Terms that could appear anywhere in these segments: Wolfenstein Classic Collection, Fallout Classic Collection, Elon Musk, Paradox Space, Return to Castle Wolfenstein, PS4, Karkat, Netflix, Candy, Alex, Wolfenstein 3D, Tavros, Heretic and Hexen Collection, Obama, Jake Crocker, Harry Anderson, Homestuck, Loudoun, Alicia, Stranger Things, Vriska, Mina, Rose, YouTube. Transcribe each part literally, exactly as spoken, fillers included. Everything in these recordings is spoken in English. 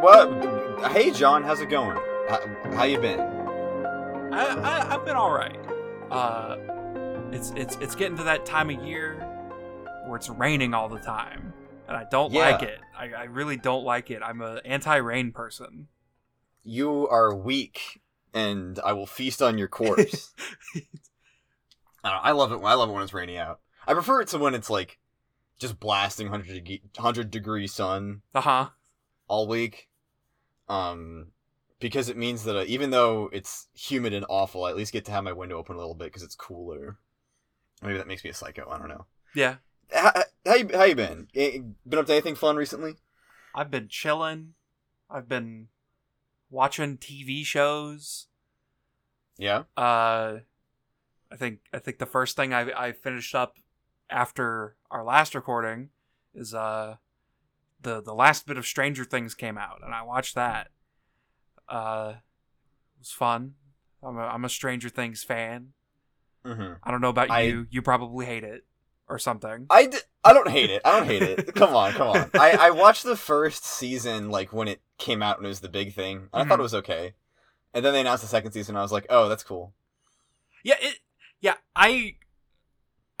What? Hey, John, how's it going? How, how you been? I, I I've been all right. Uh, it's it's it's getting to that time of year where it's raining all the time, and I don't yeah. like it. I, I really don't like it. I'm an anti-rain person. You are weak, and I will feast on your corpse. I don't know, I love it. I love it when it's raining out. I prefer it to when it's like just blasting one hundred degree sun uh-huh. all week. Um, because it means that I, even though it's humid and awful, I at least get to have my window open a little bit because it's cooler. Maybe that makes me a psycho. I don't know. Yeah. How, how, you, how you been? Been up to anything fun recently? I've been chilling. I've been watching T V shows. Yeah? Uh, I think I think the first thing I I finished up after our last recording is uh the the last bit of Stranger Things came out, and I watched that. Uh, it was fun. I'm a, I'm a Stranger Things fan. Mm-hmm. I don't know about I, you. You probably hate it or something. I, d- I don't hate it. I don't hate it. Come on, come on. I, I watched the first season like when it came out and it was the big thing. And mm-hmm. I thought it was okay. And then they announced the second season and I was like, oh, that's cool. Yeah, it, yeah, I...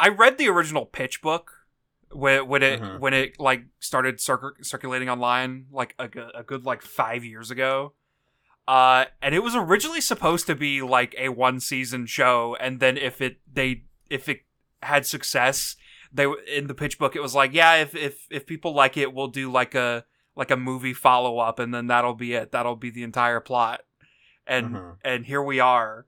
I read the original pitch book when, when it mm-hmm. when it like started circ- circulating online like a, a good like five years ago, uh, and it was originally supposed to be like a one season show, and then if it they if it had success, they in the pitch book it was like yeah if if, if people like it we'll do like a like a movie follow up, and then that'll be it that'll be the entire plot, and mm-hmm. and here we are.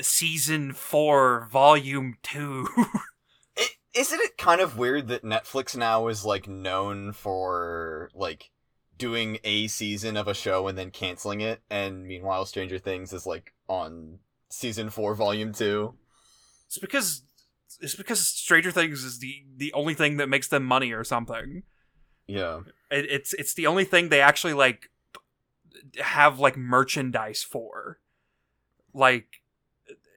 Season four, volume two. it, isn't it kind of weird that Netflix now is like known for like doing a season of a show and then canceling it, and meanwhile Stranger Things is like on season four, volume two? It's because it's because Stranger Things is the the only thing that makes them money or something. Yeah, it, it's it's the only thing they actually like have like merchandise for, like.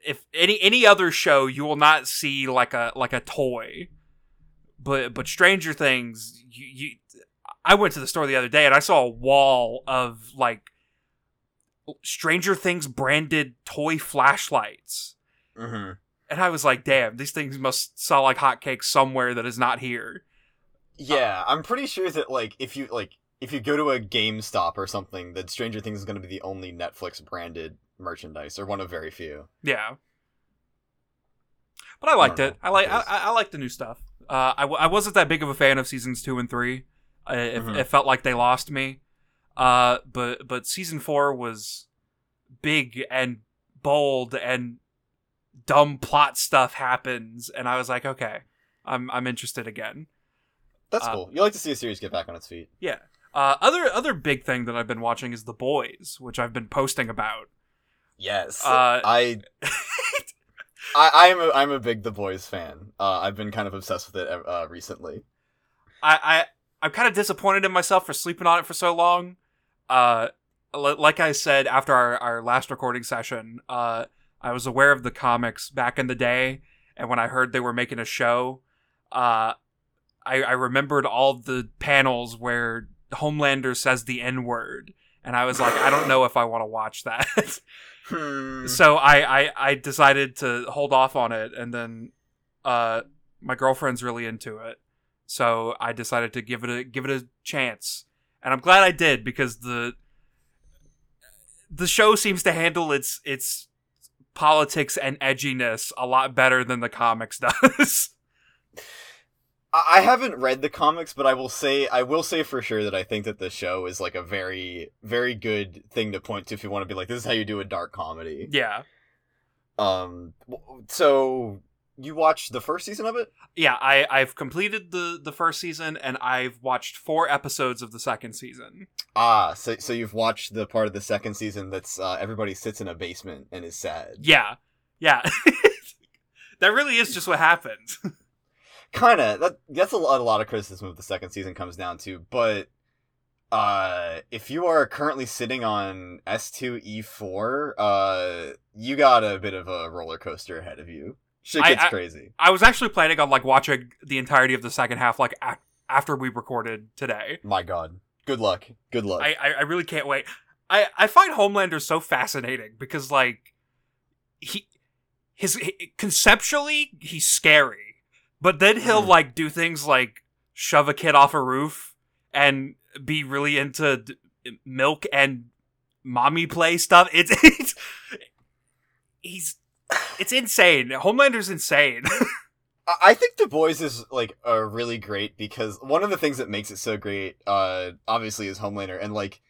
If any any other show, you will not see like a like a toy, but but Stranger Things, you, you I went to the store the other day and I saw a wall of like Stranger Things branded toy flashlights, mm-hmm. and I was like, damn, these things must sell like hotcakes somewhere that is not here. Yeah, uh, I'm pretty sure that like if you like if you go to a GameStop or something, that Stranger Things is going to be the only Netflix branded merchandise, or one of very few. Yeah, but I liked I it. I like. I, I like the new stuff. Uh, I, w- I wasn't that big of a fan of seasons two and three. I, mm-hmm. it, it felt like they lost me. Uh, but but season four was big and bold, and dumb plot stuff happens, and I was like, okay, I'm I'm interested again. That's uh, cool. You like to see a series get back on its feet. Yeah. Uh, other other big thing that I've been watching is The Boys, which I've been posting about. Yes, uh, I, I, I'm a, I'm a big The Boys fan. Uh, I've been kind of obsessed with it uh, recently. I, I, I'm kind of disappointed in myself for sleeping on it for so long. Uh, l- like I said after our, our last recording session, uh, I was aware of the comics back in the day, and when I heard they were making a show, uh, I, I remembered all the panels where Homelander says the N-word. And I was like, I don't know if I want to watch that. hmm. So I, I, I decided to hold off on it. And then uh, my girlfriend's really into it. So I decided to give it a give it a chance. And I'm glad I did, because the the show seems to handle its its politics and edginess a lot better than the comics does. I haven't read the comics, but I will say I will say for sure that I think that the show is like a very, very good thing to point to if you want to be like, this is how you do a dark comedy. Yeah. Um. So you watched the first season of it? Yeah, I I've completed the the first season, and I've watched four episodes of the second season. Ah, so so you've watched the part of the second season that's uh, everybody sits in a basement and is sad. Yeah, yeah. That really is just what happens. Kind of. That, that's a lot, a lot of criticism of the second season comes down to, but uh, if you are currently sitting on S two E four, uh, you got a bit of a roller coaster ahead of you. Shit gets I, I, crazy. I was actually planning on like watching the entirety of the second half like a- after we recorded today. My God. Good luck. Good luck. I, I, I really can't wait. I, I find Homelander so fascinating because, like, he, his, he, conceptually, he's scary. But then he'll, mm. like, do things like shove a kid off a roof and be really into d- milk and mommy play stuff. It's, it's, he's, it's insane. Homelander's insane. I think The Boys is, like, uh, really great because one of the things that makes it so great, uh, obviously, is Homelander. And, like,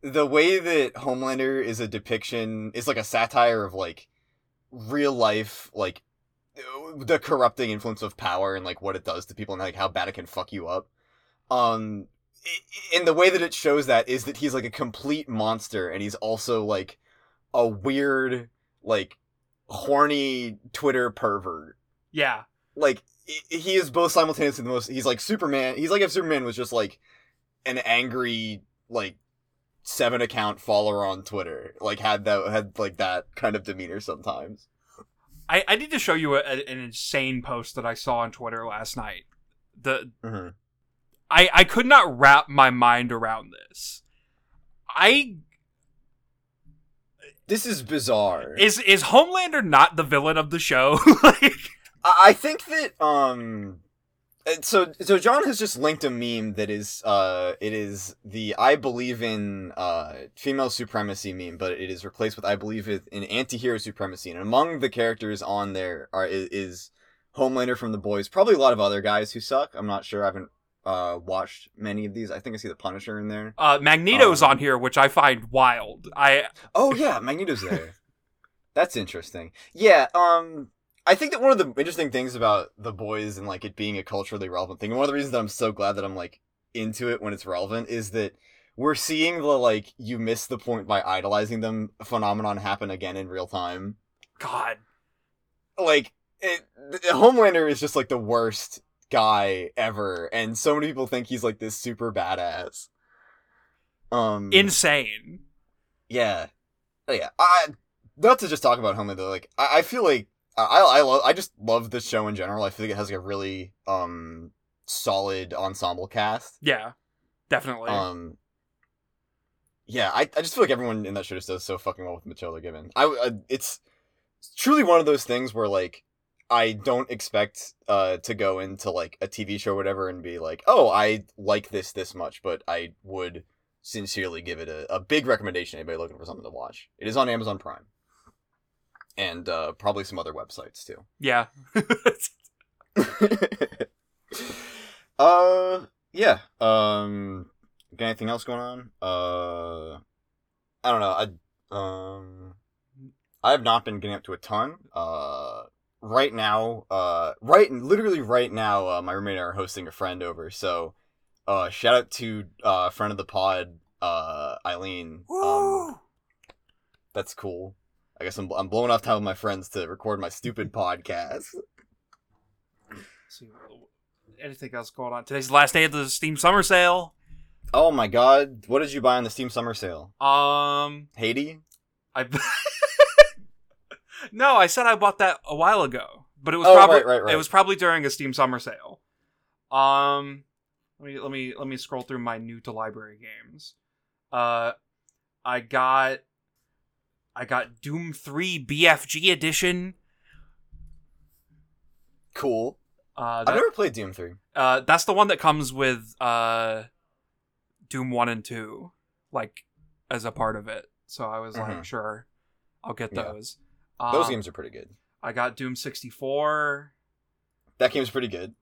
the way that Homelander is a depiction, is, like, a satire of, like, real life, like, the corrupting influence of power and, like, what it does to people and, like, how bad it can fuck you up. Um, and the way that it shows that is that he's, like, a complete monster and he's also, like, a weird, like, horny Twitter pervert. Yeah. Like, he is both simultaneously the most... He's like Superman. He's like if Superman was just like an angry, like, seven account follower on Twitter. Like, had that had like that kind of demeanor sometimes. I, I need to show you a, an insane post that I saw on Twitter last night. The mm-hmm. I, I could not wrap my mind around this. I... This is bizarre. Is, is Homelander not the villain of the show? Like... I think that, um, so, so John has just linked a meme that is, uh, it is the I believe in, uh, female supremacy meme, but it is replaced with I believe in anti-hero supremacy, and among the characters on there are, is, is Homelander from The Boys, probably a lot of other guys who suck, I'm not sure, I haven't, uh, watched many of these, I think I see The Punisher in there. Uh, Magneto's um, on here, which I find wild. I... Oh, yeah, Magneto's there. That's interesting. Yeah, um... I think that one of the interesting things about The Boys and, like, it being a culturally relevant thing, and one of the reasons that I'm so glad that I'm, like, into it when it's relevant is that we're seeing the, like, you miss the point by idolizing them phenomenon happen again in real time. God. Like, it, Homelander is just, like, the worst guy ever, and so many people think he's, like, this super badass. Um. Insane. Yeah. Oh, yeah. I, not to just talk about Homelander, like, I, I feel like I I love I just love this show in general. I feel like it has like a really um solid ensemble cast. Yeah, definitely. Um, yeah, I, I just feel like everyone in that show just does so fucking well with Matilda Gibbon. I, I it's truly one of those things where like I don't expect uh to go into like a T V show or whatever and be like, oh, I like this this much, but I would sincerely give it a, a big recommendation to anybody looking for something to watch. It is on Amazon Prime. And uh, probably some other websites, too. Yeah. uh, yeah. Um, got anything else going on? Uh, I don't know. I, um, I have not been getting up to a ton. Uh, right now, uh, right, literally right now, uh, my roommate and I are hosting a friend over. So, uh, shout out to uh, friend of the pod, uh, Eileen. Woo! Um, that's cool. I guess I'm, I'm blowing off time with my friends to record my stupid podcast. Anything else going on? Today's the last day of the Steam Summer Sale. Oh my god. What did you buy on the Steam Summer Sale? Um. Haiti? I... No, I said I bought that a while ago. But it was, oh, probably, right, right, right. It was probably during a Steam Summer Sale. Um. Let me, let me, let me scroll through my new to library games. Uh, I got... I got Doom three B F G edition. Cool. Uh, that, I've never played Doom three. Uh, that's the one that comes with uh, Doom one and two, like, as a part of it. So I was mm-hmm. like, sure, I'll get those. Yeah. Um, those games are pretty good. I got Doom sixty-four. That game's pretty good.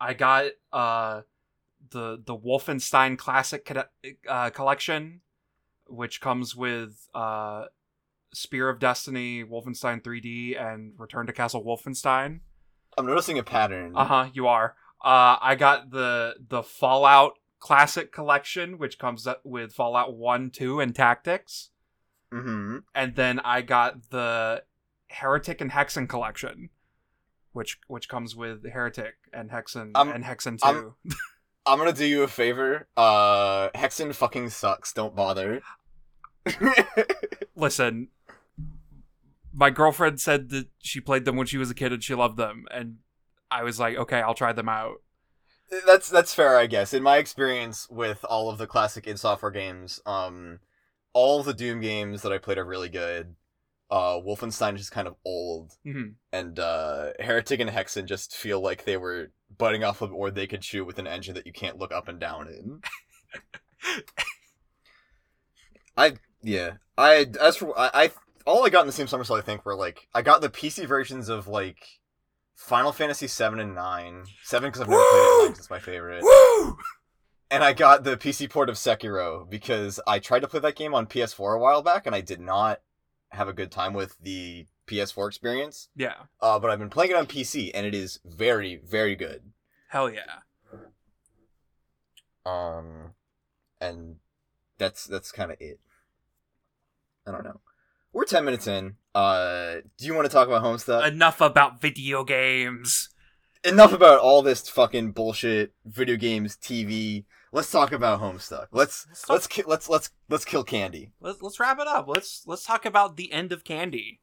I got uh, the the Wolfenstein Classic uh, Collection, which comes with... Uh, Spear of Destiny, Wolfenstein three D, and Return to Castle Wolfenstein. I'm noticing a pattern. Uh-huh, you are. Uh, I got the the Fallout Classic Collection, which comes up with Fallout one, two, and Tactics. Mm-hmm. And then I got the Heretic and Hexen Collection, which which comes with Heretic and Hexen I'm, and Hexen two. I'm, I'm gonna do you a favor. Uh, Hexen fucking sucks. Don't bother. Listen... My girlfriend said that she played them when she was a kid and she loved them. And I was like, okay, I'll try them out. That's that's fair, I guess. In my experience with all of the classic id Software games, um, all the Doom games that I played are really good. Uh, Wolfenstein is just kind of old, mm-hmm. and uh, Heretic and Hexen just feel like they were butting off of or they could chew with an engine that you can't look up and down in. I yeah I as for I, I all I got in the Steam Summer Sale I think were like I got the P C versions of like Final Fantasy seven and nine seven because I've never Woo! played it. It's my favorite. Woo! And I got the P C port of Sekiro because I tried to play that game on P S four a while back and I did not have a good time with the P S four experience. Yeah. Uh, but I've been playing it on P C and it is very, very good. Hell yeah. Um, and that's that's kind of it. I don't know. We're ten minutes in. Uh, do you want to talk about Homestuck? Enough about video games. Enough about all this fucking bullshit. Video games, T V. Let's talk about Homestuck. Let's let's let's ki- let's, let's let's kill Candy. Let's let's wrap it up. Let's let's talk about the end of Candy.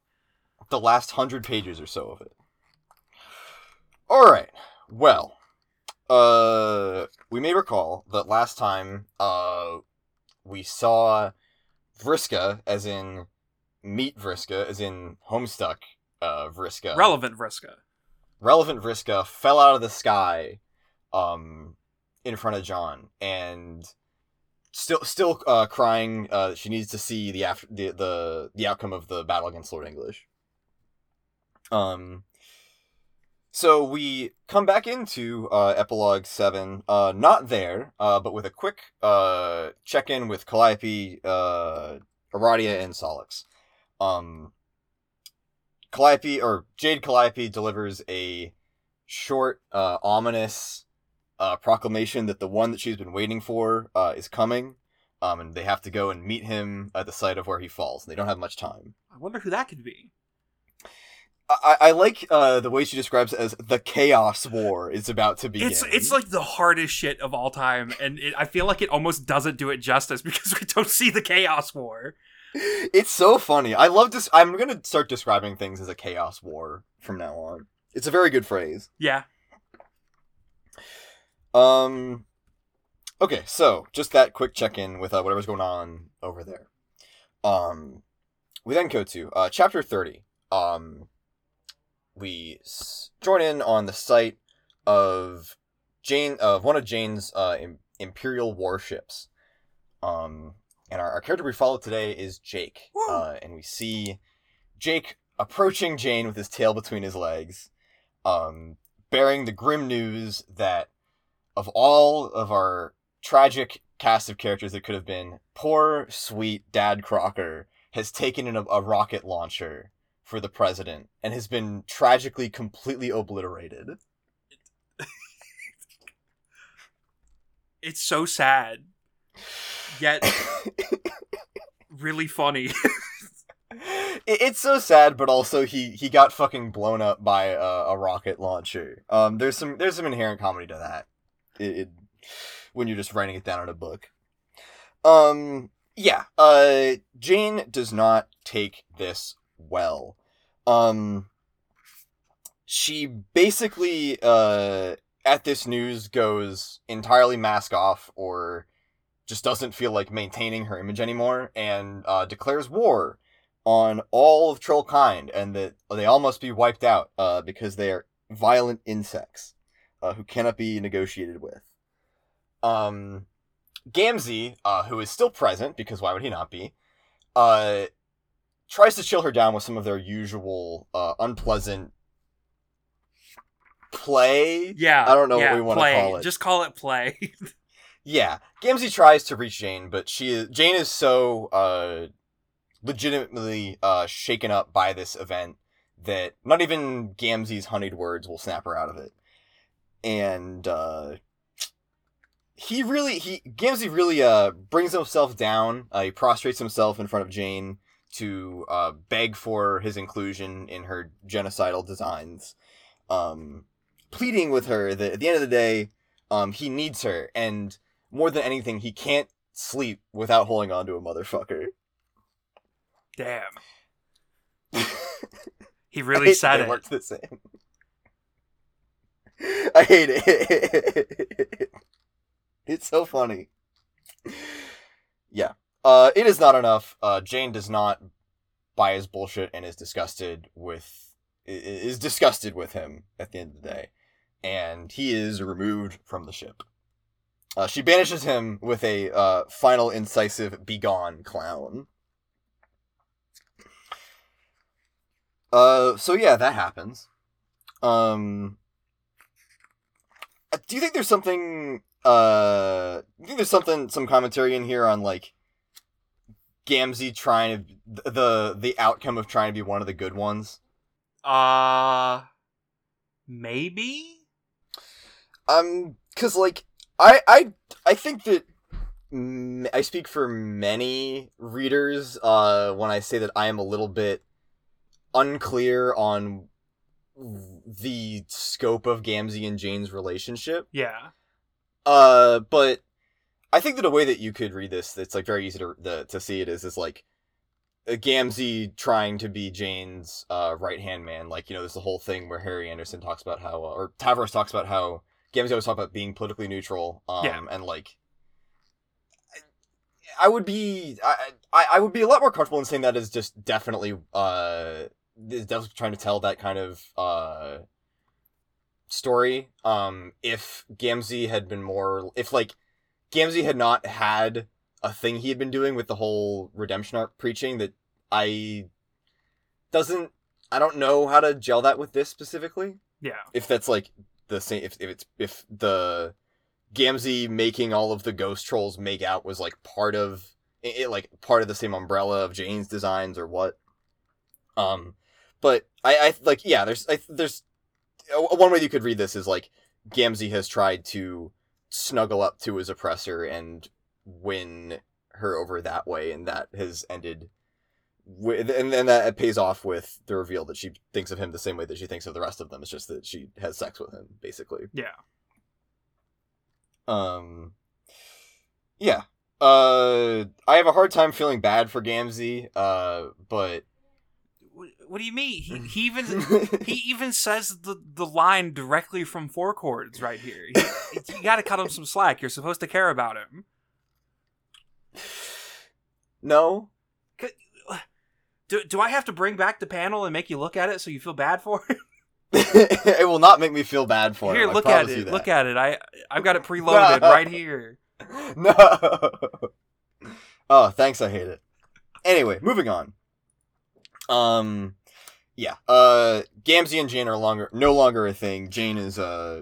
The last hundred pages or so of it. All right. Well, uh, we may recall that last time, uh, we saw Vriska, as in meet Vriska, as in Homestuck, uh, Vriska. Relevant Vriska. Relevant Vriska fell out of the sky, um. in front of John, and still, still uh, crying. Uh, she needs to see the after the, the the outcome of the battle against Lord English. Um. So we come back into uh, Epilogue Seven, uh, not there, uh, but with a quick uh, check in with Calliope, uh, Aradia, and Sollux. Um. Calliope or Jade Calliope delivers a short, uh, ominous. Uh, proclamation that the one that she's been waiting for uh, is coming, um, and they have to go and meet him at the site of where he falls. They don't have much time. I wonder who that could be. I, I like uh, the way she describes it as the Chaos War is about to begin. It's it's like the hardest shit of all time, and it, I feel like it almost doesn't do it justice because we don't see the Chaos War. It's so funny. I love this. I'm gonna start describing things as a Chaos War from now on. It's a very good phrase. Yeah. Um, okay, so, just that quick check-in with uh, whatever's going on over there. Um, we then go to, uh, chapter thirty. Um, we s- join in on the site of Jane, of one of Jane's, uh, im- Imperial warships. Um, and our, our character we follow today is Jake. Woo! Uh, and we see Jake approaching Jane with his tail between his legs, um, bearing the grim news that of all of our tragic cast of characters that could have been, poor, sweet Dad Crocker has taken in a, a rocket launcher for the president and has been tragically completely obliterated. It's so sad, yet really funny. it, it's so sad, but also he, he got fucking blown up by a, a rocket launcher. Um, there's some there's some inherent comedy to that. It, it, when you're just writing it down in a book. Um, yeah, uh, Jane does not take this well. Um, she basically, uh, at this news goes entirely mask off or just doesn't feel like maintaining her image anymore and, uh, declares war on all of Trollkind and that they all must be wiped out, uh, because they are violent insects. Uh, who cannot be negotiated with. Um, Gamzee, uh, who is still present, because why would he not be, uh, tries to chill her down with some of their usual uh, unpleasant play? Yeah. I don't know yeah, what we want to call it. Just call it play. Yeah. Gamzee tries to reach Jane, but she is, Jane is so uh, legitimately uh, shaken up by this event that not even Gamzee's honeyed words will snap her out of it. And, uh, he really, he, Gamzee really, uh, brings himself down, uh, he prostrates himself in front of Jane to, uh, beg for his inclusion in her genocidal designs, um, pleading with her that at the end of the day, um, he needs her, and more than anything, he can't sleep without holding on to a motherfucker. Damn. He really said it. It worked the same. I hate it. It's so funny. Yeah. Uh, it is not enough. Uh, Jane does not buy his bullshit and is disgusted with is disgusted with him at the end of the day, and he is removed from the ship. Uh, she banishes him with a uh, final incisive "Begone, clown." Uh, so yeah, that happens. Um, do you think there's something? Uh, do you think there's something? Some commentary in here on like Gamzee trying to the the outcome of trying to be one of the good ones. Uh, maybe. Um, cause like. I, I, I think that m- I speak for many readers uh, when I say that I am a little bit unclear on the scope of Gamzee and Jane's relationship. Yeah. Uh, but I think that a way that you could read this that's like very easy to the, to see it is is like Gamzee trying to be Jane's uh, right hand man. Like, you know, there's the whole thing where Harry Anderson talks about how, uh, or Tavros talks about how. Gamzee always talk about being politically neutral, um, yeah. and like, I, I would be, I, I, I would be a lot more comfortable in saying that is just definitely, uh, is definitely trying to tell that kind of uh, story. Um, if Gamzee had been more, if like, Gamzee had not had a thing he had been doing with the whole redemption arc preaching that I doesn't, I don't know how to gel that with this specifically. Yeah, if that's like. The same if, if it's if the Gamzee making all of the ghost trolls make out was like part of it, like part of the same umbrella of Jane's designs or what. Um, but I, I like yeah. There's I, there's one way you could read this is like Gamzee has tried to snuggle up to his oppressor and win her over that way, and that has ended. With, and then that pays off with the reveal that she thinks of him the same way that she thinks of the rest of them. It's just that she has sex with him, basically. Yeah. Um. Yeah. Uh. I have a hard time feeling bad for Gamzee. Uh. But. What do you mean? He, he even he even says the the line directly from Four Chords right here. He, you got to cut him some slack. You're supposed to care about him. No. Do, do I have to bring back the panel and make you look at it so you feel bad for it? It will not make me feel bad for it. Here, him, look at it. Look at it. I I've got it preloaded no. right here. No. Oh, thanks. I hate it. Anyway, moving on. Um, yeah. Uh, Gamzee and Jane are longer no longer a thing. Jane is uh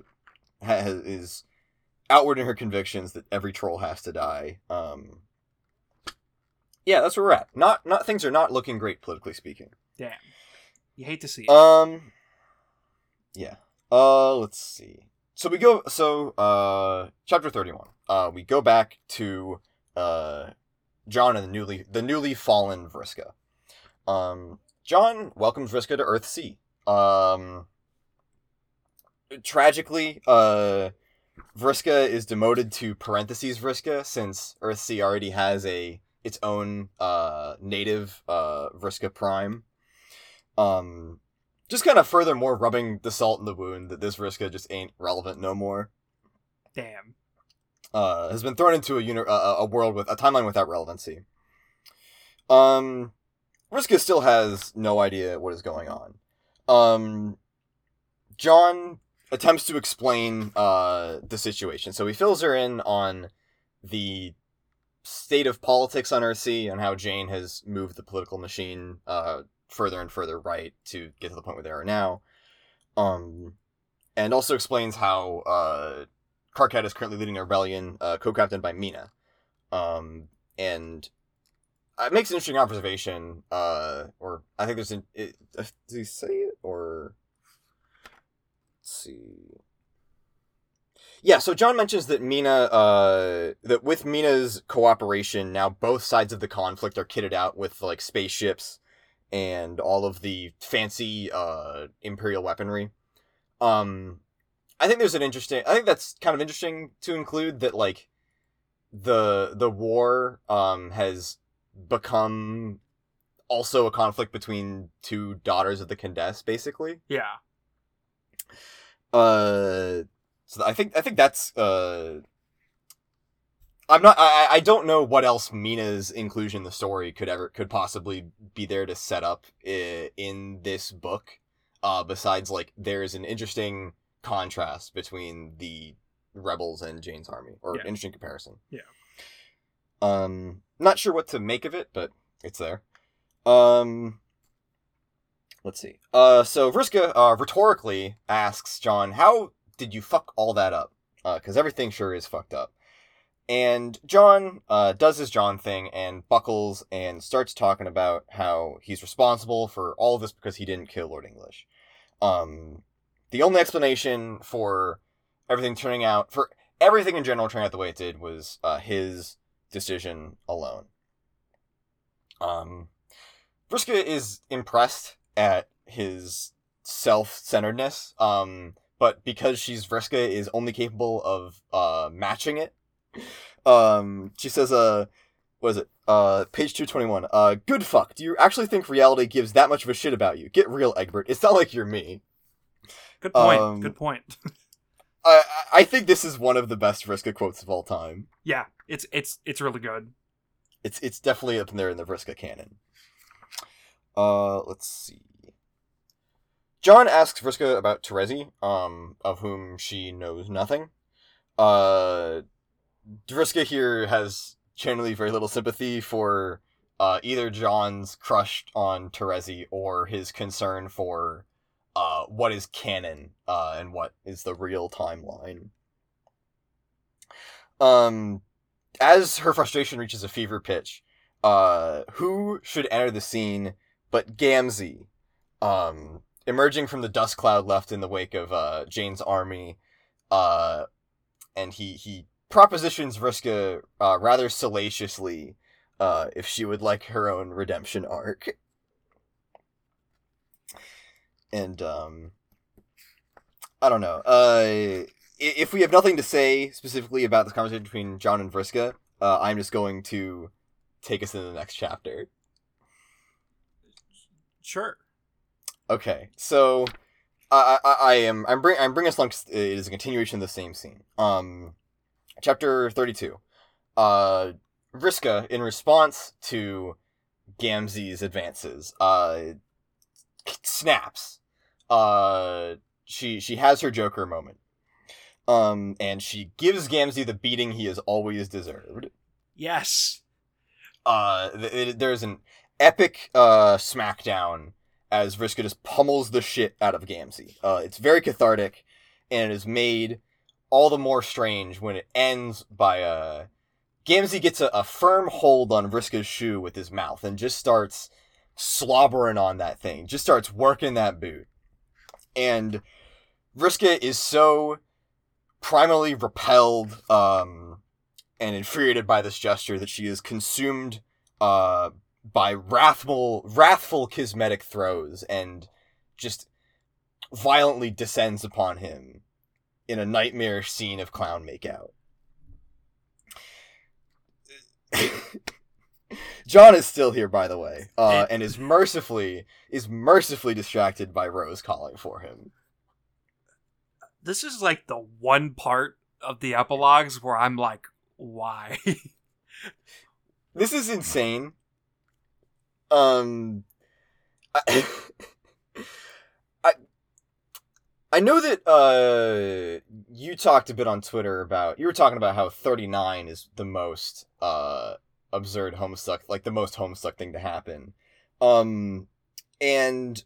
has, is outward in her convictions that every troll has to die. Um. Yeah, that's where we're at. Not, not things are not looking great politically speaking. Damn, you hate to see it. Um, yeah. Uh, let's see. So we go. So, uh, chapter thirty-one. Uh, we go back to uh, John and the newly the newly fallen Vriska. Um, John welcomes Vriska to Earth C. Um, tragically, uh, Vriska is demoted to parentheses Vriska since Earth C already has a its own uh, native uh, Vriska Prime. Um, just kind of furthermore rubbing the salt in the wound that this Vriska just ain't relevant no more. Damn. Uh, has been thrown into a uni- uh, a world with a timeline without relevancy. Um, Vriska still has no idea what is going on. Um, John attempts to explain uh, the situation. So he fills her in on the state of politics on Earthsea and how Jane has moved the political machine uh, further and further right to get to the point where they are now. Um, and also explains how uh, Karkat is currently leading a rebellion uh, co-captained by Mina. Um, and it makes an interesting observation, uh, or I think there's an... It, uh, did he say it? Or... Let's see... Yeah, so John mentions that Mina, uh, that with Mina's cooperation, now both sides of the conflict are kitted out with, like, spaceships and all of the fancy, uh, Imperial weaponry. Um, I think there's an interesting, I think that's kind of interesting to include that, like, the, the war, um, has become also a conflict between two daughters of the Condess, basically. Yeah. Uh, so I think I think that's uh, I'm not I I don't know what else Mina's inclusion in the story could ever could possibly be there to set up I- in this book. Uh, besides, like, there is an interesting contrast between the rebels and Jane's army, or yeah. interesting comparison. Yeah. Um, not sure what to make of it, but it's there. Um, let's see. Uh, so Vriska, uh, rhetorically asks John, how did you fuck all that up? Uh, cause everything sure is fucked up. And John, uh, does his John thing and buckles and starts talking about how he's responsible for all of this because he didn't kill Lord English. Um, the only explanation for everything turning out, for everything in general turning out the way it did, was, uh, his decision alone. Um, Vriska is impressed at his self-centeredness, um, but because she's Vriska, is only capable of, uh, matching it. Um, she says, uh, what is it? Uh, page two twenty-one, uh, good fuck, do you actually think reality gives that much of a shit about you? Get real, Egbert, it's not like you're me. Good point, um, good point. I, I think this is one of the best Vriska quotes of all time. Yeah, it's it's it's really good. It's it's definitely up in there in the Vriska canon. Uh, let's see. John asks Vriska about Terezi, um, of whom she knows nothing. Uh, Vriska here has generally very little sympathy for uh, either John's crush on Terezi or his concern for Uh, what is canon, uh, and what is the real timeline. Um, as her frustration reaches a fever pitch, uh, who should enter the scene but Gamzee, um, emerging from the dust cloud left in the wake of, uh, Jane's army, uh, and he, he propositions Vriska, uh, rather salaciously, uh, if she would like her own redemption arc. And, um, I don't know, uh, if we have nothing to say specifically about this conversation between John and Vriska, uh, I'm just going to take us into the next chapter. Sure. Okay, so, I, I, I am, I'm bring, I'm bringing us along, it is a continuation of the same scene. Um, chapter thirty-two, uh, Vriska, in response to Gamzee's advances, uh, snaps. Uh, she she has her Joker moment, um, and she gives Gamzee the beating he has always deserved. Yes. Uh, th- it, there's an epic uh smackdown as Vriska just pummels the shit out of Gamzee. Uh, it's very cathartic, and it is made all the more strange when it ends by uh Gamzee gets a, a firm hold on Vriska's shoe with his mouth and just starts slobbering on that thing, just starts working that boot. And Vriska is so primarily repelled um, and infuriated by this gesture that she is consumed uh, by wrathful, wrathful kismetic throes and just violently descends upon him in a nightmarish scene of clown makeout. John is still here, by the way, uh, and is mercifully is mercifully distracted by Rose calling for him. This is like the one part of the epilogues where I'm like, why? This is insane. Um, I, I I know that uh you talked a bit on Twitter about you were talking about how thirty-nine is the most uh. absurd Homestuck, like the most Homestuck thing to happen. Um, and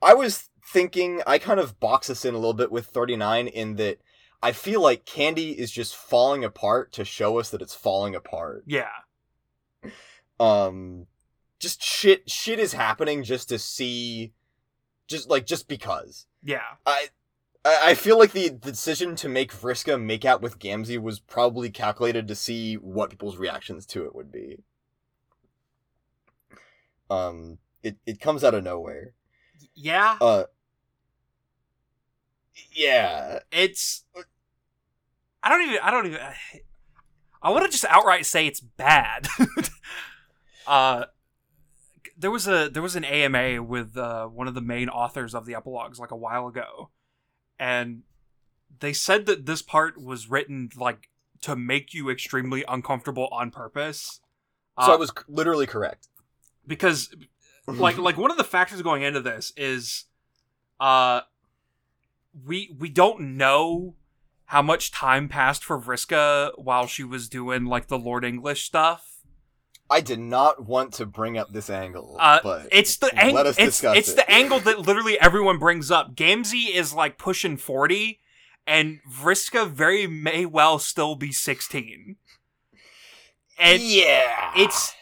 I was thinking, I kind of box this in a little bit with thirty-nine in that I feel like Candy is just falling apart to show us that it's falling apart. Yeah. Um, just shit, shit is happening just to see, just like, just because. Yeah. I, I feel like the decision to make Vriska make out with Gamzee was probably calculated to see what people's reactions to it would be. Um, it, it comes out of nowhere. Yeah. Uh. Yeah. It's. I don't even. I don't even. I want to just outright say it's bad. uh. There was a there was an A M A with uh, one of the main authors of the epilogues like a while ago. And they said that this part was written like to make you extremely uncomfortable on purpose. So uh, I was c- literally correct. Because like like one of the factors going into this is uh we we don't know how much time passed for Vriska while she was doing like the Lord English stuff. I did not want to bring up this angle, uh, but it's the ang- let us it's, discuss it's it. It's the angle that literally everyone brings up. Gamzee is like pushing forty, and Vriska very may well still be sixteen. And yeah, it's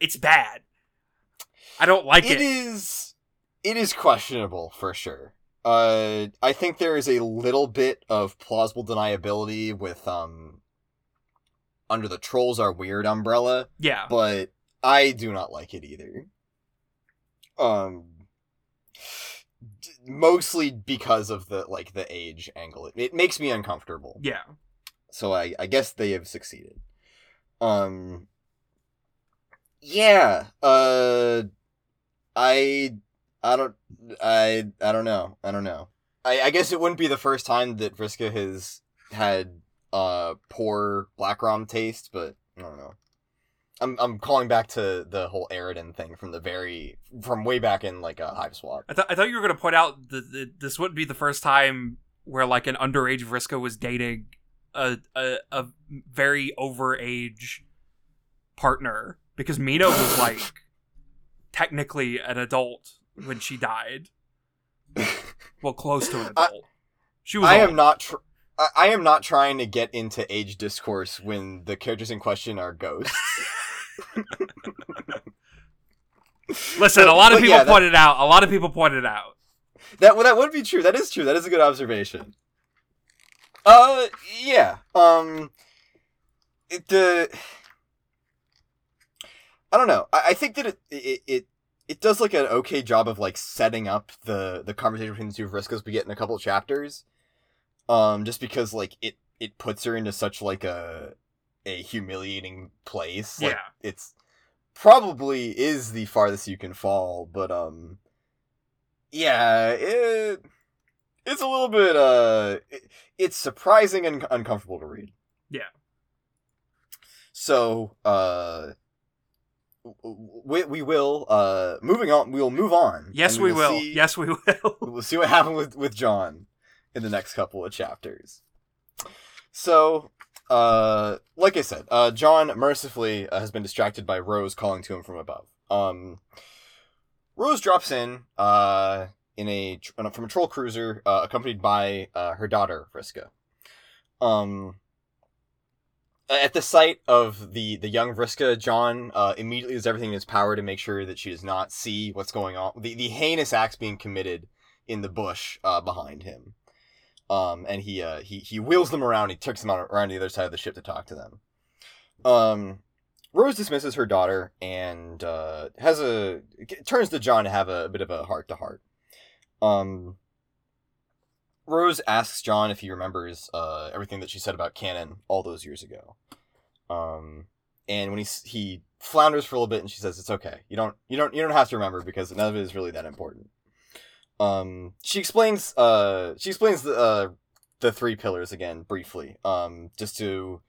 it's bad. I don't like it. It is it is questionable for sure. Uh, I think there is a little bit of plausible deniability with um. Under the Trolls Are Weird umbrella. Yeah. But I do not like it either. Um, d- mostly because of the, like, the age angle. It, it makes me uncomfortable. Yeah. So I, I guess they have succeeded. Um, yeah. Uh, I, I don't, I, I don't know. I don't know. I, I guess it wouldn't be the first time that Vriska has had Uh, poor Black Rom taste, but I don't know. I'm I'm calling back to the whole Aridin thing from the very from way back in like a uh, Hive Swap. I thought I thought you were gonna point out that, that this wouldn't be the first time where like an underage Vriska was dating a a, a very overage partner, because Mina was like technically an adult when she died. Well, close to an adult. I, she was. I old. am not. Tr- I am not trying to get into age discourse when the characters in question are ghosts. Listen, but, a lot of people yeah, that, pointed out. A lot of people pointed out that well, that would be true. That is true. That is a good observation. Uh, yeah. Um, the uh, I don't know. I, I think that it it. it It does like an okay job of like setting up the, the conversation between the two Vriscas we get in a couple of chapters. Um, just because like it, it puts her into such like a a humiliating place. Like, yeah, it's probably is the farthest you can fall, but um, yeah, it it's a little bit uh, it, it's surprising and uncomfortable to read. Yeah. So uh, we we will uh moving on. We'll move on. Yes, we, we will. will. See, yes, we will. We'll see what happened with, with John in the next couple of chapters. So, uh, like I said, uh, John mercifully uh, has been distracted by Rose calling to him from above. Um, Rose drops in, uh, in a, from a troll cruiser, uh, accompanied by, uh, her daughter, Vriska. Um, at the sight of the, the young Vriska, John, uh, immediately does everything in his power to make sure that she does not see what's going on, the, the heinous acts being committed in the bush, uh, behind him. Um, and he, uh, he, he wheels them around, he takes them out around the other side of the ship to talk to them. Um, Rose dismisses her daughter and, uh, has a, turns to John to have a, a bit of a heart-to-heart. Um, Rose asks John if he remembers, uh, everything that she said about canon all those years ago. Um, and when he, he flounders for a little bit and she says, it's okay, you don't, you don't, you don't have to remember because none of it is really that important. Um, she explains, uh, she explains the, uh, the three pillars again, briefly, um, just to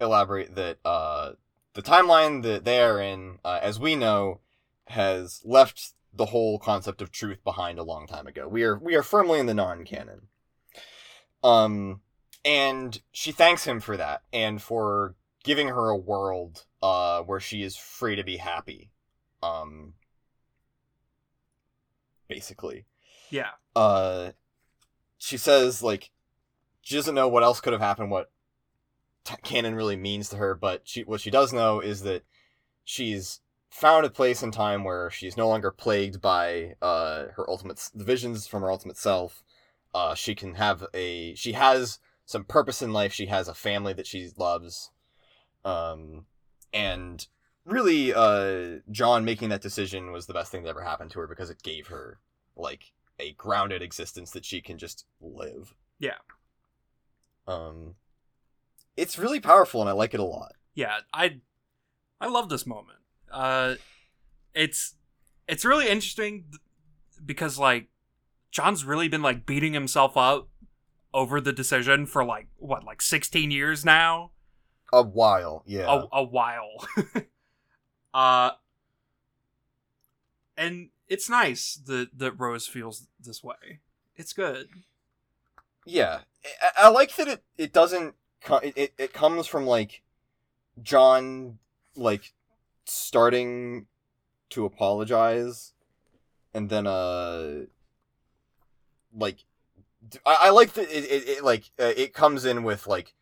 elaborate that, uh, the timeline that they are in, uh, as we know, has left the whole concept of truth behind a long time ago. We are, we are firmly in the non-canon. Um, and she thanks him for that, and for giving her a world, uh, where she is free to be happy, um, basically. Yeah. Uh, she says, like, she doesn't know what else could have happened, what t- canon really means to her, but she, what she does know is that she's found a place in time where she's no longer plagued by, uh, her ultimate, the visions from her ultimate self. Uh, she can have a, she has some purpose in life, she has a family that she loves, um, and really, uh, John making that decision was the best thing that ever happened to her because it gave her, like, a grounded existence that she can just live. Yeah. Um, it's really powerful and I like it a lot. Yeah, I, I love this moment. Uh, it's, it's really interesting because, like, John's really been, like, beating himself up over the decision for like, what, like sixteen years now? A while, yeah. A, a while. uh, and it's nice that, that Rose feels this way. It's good. Yeah. I, I like that it, it doesn't... It, it, it comes from, like, John, like, starting to apologize, and then, uh... like... I, I like that it, it, it like, uh, it comes in with, like,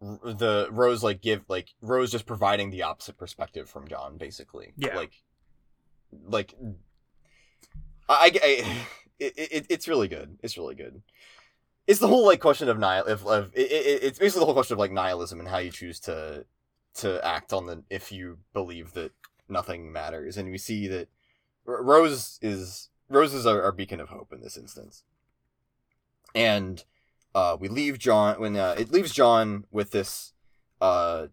the Rose, like, give, like, Rose just providing the opposite perspective from John, basically. Yeah. Like, like, I, I it, it, it's really good. It's really good. It's the whole, like, question of nihil, if, of, it, it, it's basically the whole question of, like, nihilism and how you choose to, to act on the, if you believe that nothing matters. And we see that Rose is, Rose is our, our beacon of hope in this instance. And, Uh, we leave John when uh, it leaves John with this uh,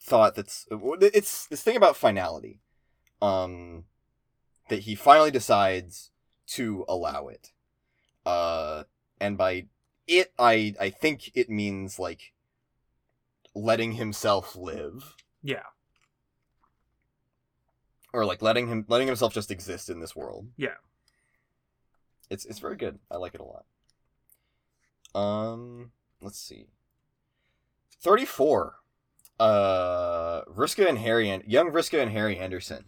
thought that's it's this thing about finality, um, that he finally decides to allow it, uh, and by it I I think it means like letting himself live, yeah, or like letting him letting himself just exist in this world, yeah. It's it's very good. I like it a lot. Um, let's see. thirty-four. Uh, Vriska and Harry, and young Vriska and Harry Anderson.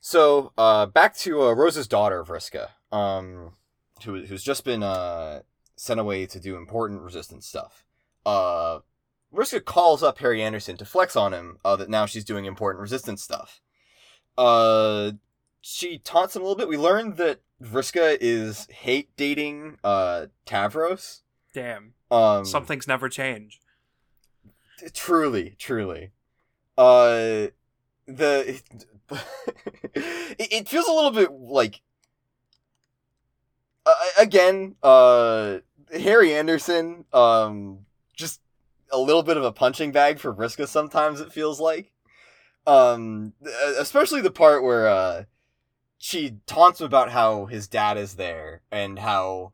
So, uh, back to, uh, Rose's daughter, Vriska, um, who, who's just been, uh, sent away to do important resistance stuff. Uh, Vriska calls up Harry Anderson to flex on him, uh, that now she's doing important resistance stuff. Uh, she taunts him a little bit. We learned that Vriska is hate dating uh, Tavros. Damn. Um, Some things never change. T- truly, truly. Uh, the it, it feels a little bit like uh, again, uh, Harry Anderson, um, just a little bit of a punching bag for Vriska. Sometimes it feels like, um, especially the part where. Uh, She taunts him about how his dad is there and how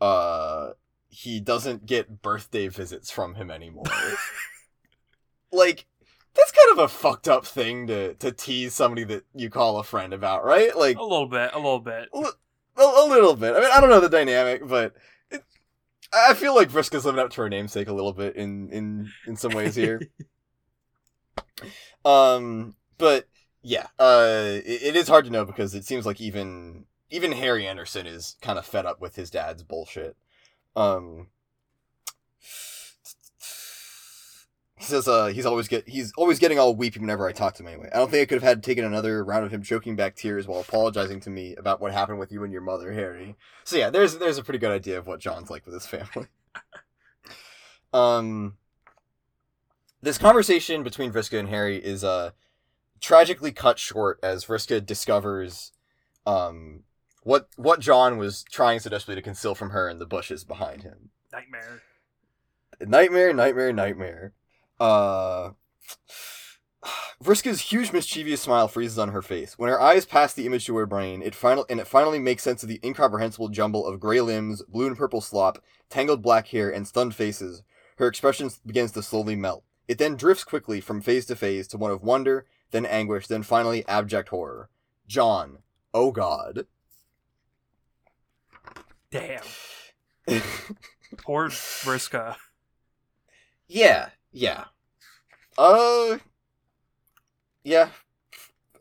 uh, he doesn't get birthday visits from him anymore. Like, that's kind of a fucked up thing to, to tease somebody that you call a friend about, right? Like a little bit, a little bit. L- a little bit. I mean, I don't know the dynamic, but it, I feel like Vriska's living up to her namesake a little bit in, in, in some ways here. um, But... Yeah, uh, it, it is hard to know because it seems like even even Harry Anderson is kind of fed up with his dad's bullshit. Um, he says uh, he's always get he's always getting all weepy whenever I talk to him. Anyway, I don't think I could have had taken another round of him choking back tears while apologizing to me about what happened with you and your mother, Harry. So yeah, there's there's a pretty good idea of what John's like with his family. um, this conversation between Vriska and Harry is uh. tragically cut short as Vriska discovers um, what what John was trying so desperately to conceal from her in the bushes behind him. Nightmare. Nightmare, nightmare, nightmare. Uh, Vriska's huge mischievous smile freezes on her face. When her eyes pass the image to her brain, it final- and it finally makes sense of the incomprehensible jumble of gray limbs, blue and purple slop, tangled black hair, and stunned faces, her expression begins to slowly melt. It then drifts quickly from phase to phase to one of wonder, then anguish, then finally abject horror. John. Oh God. Damn. Poor Vriska. Yeah, yeah. Uh, yeah.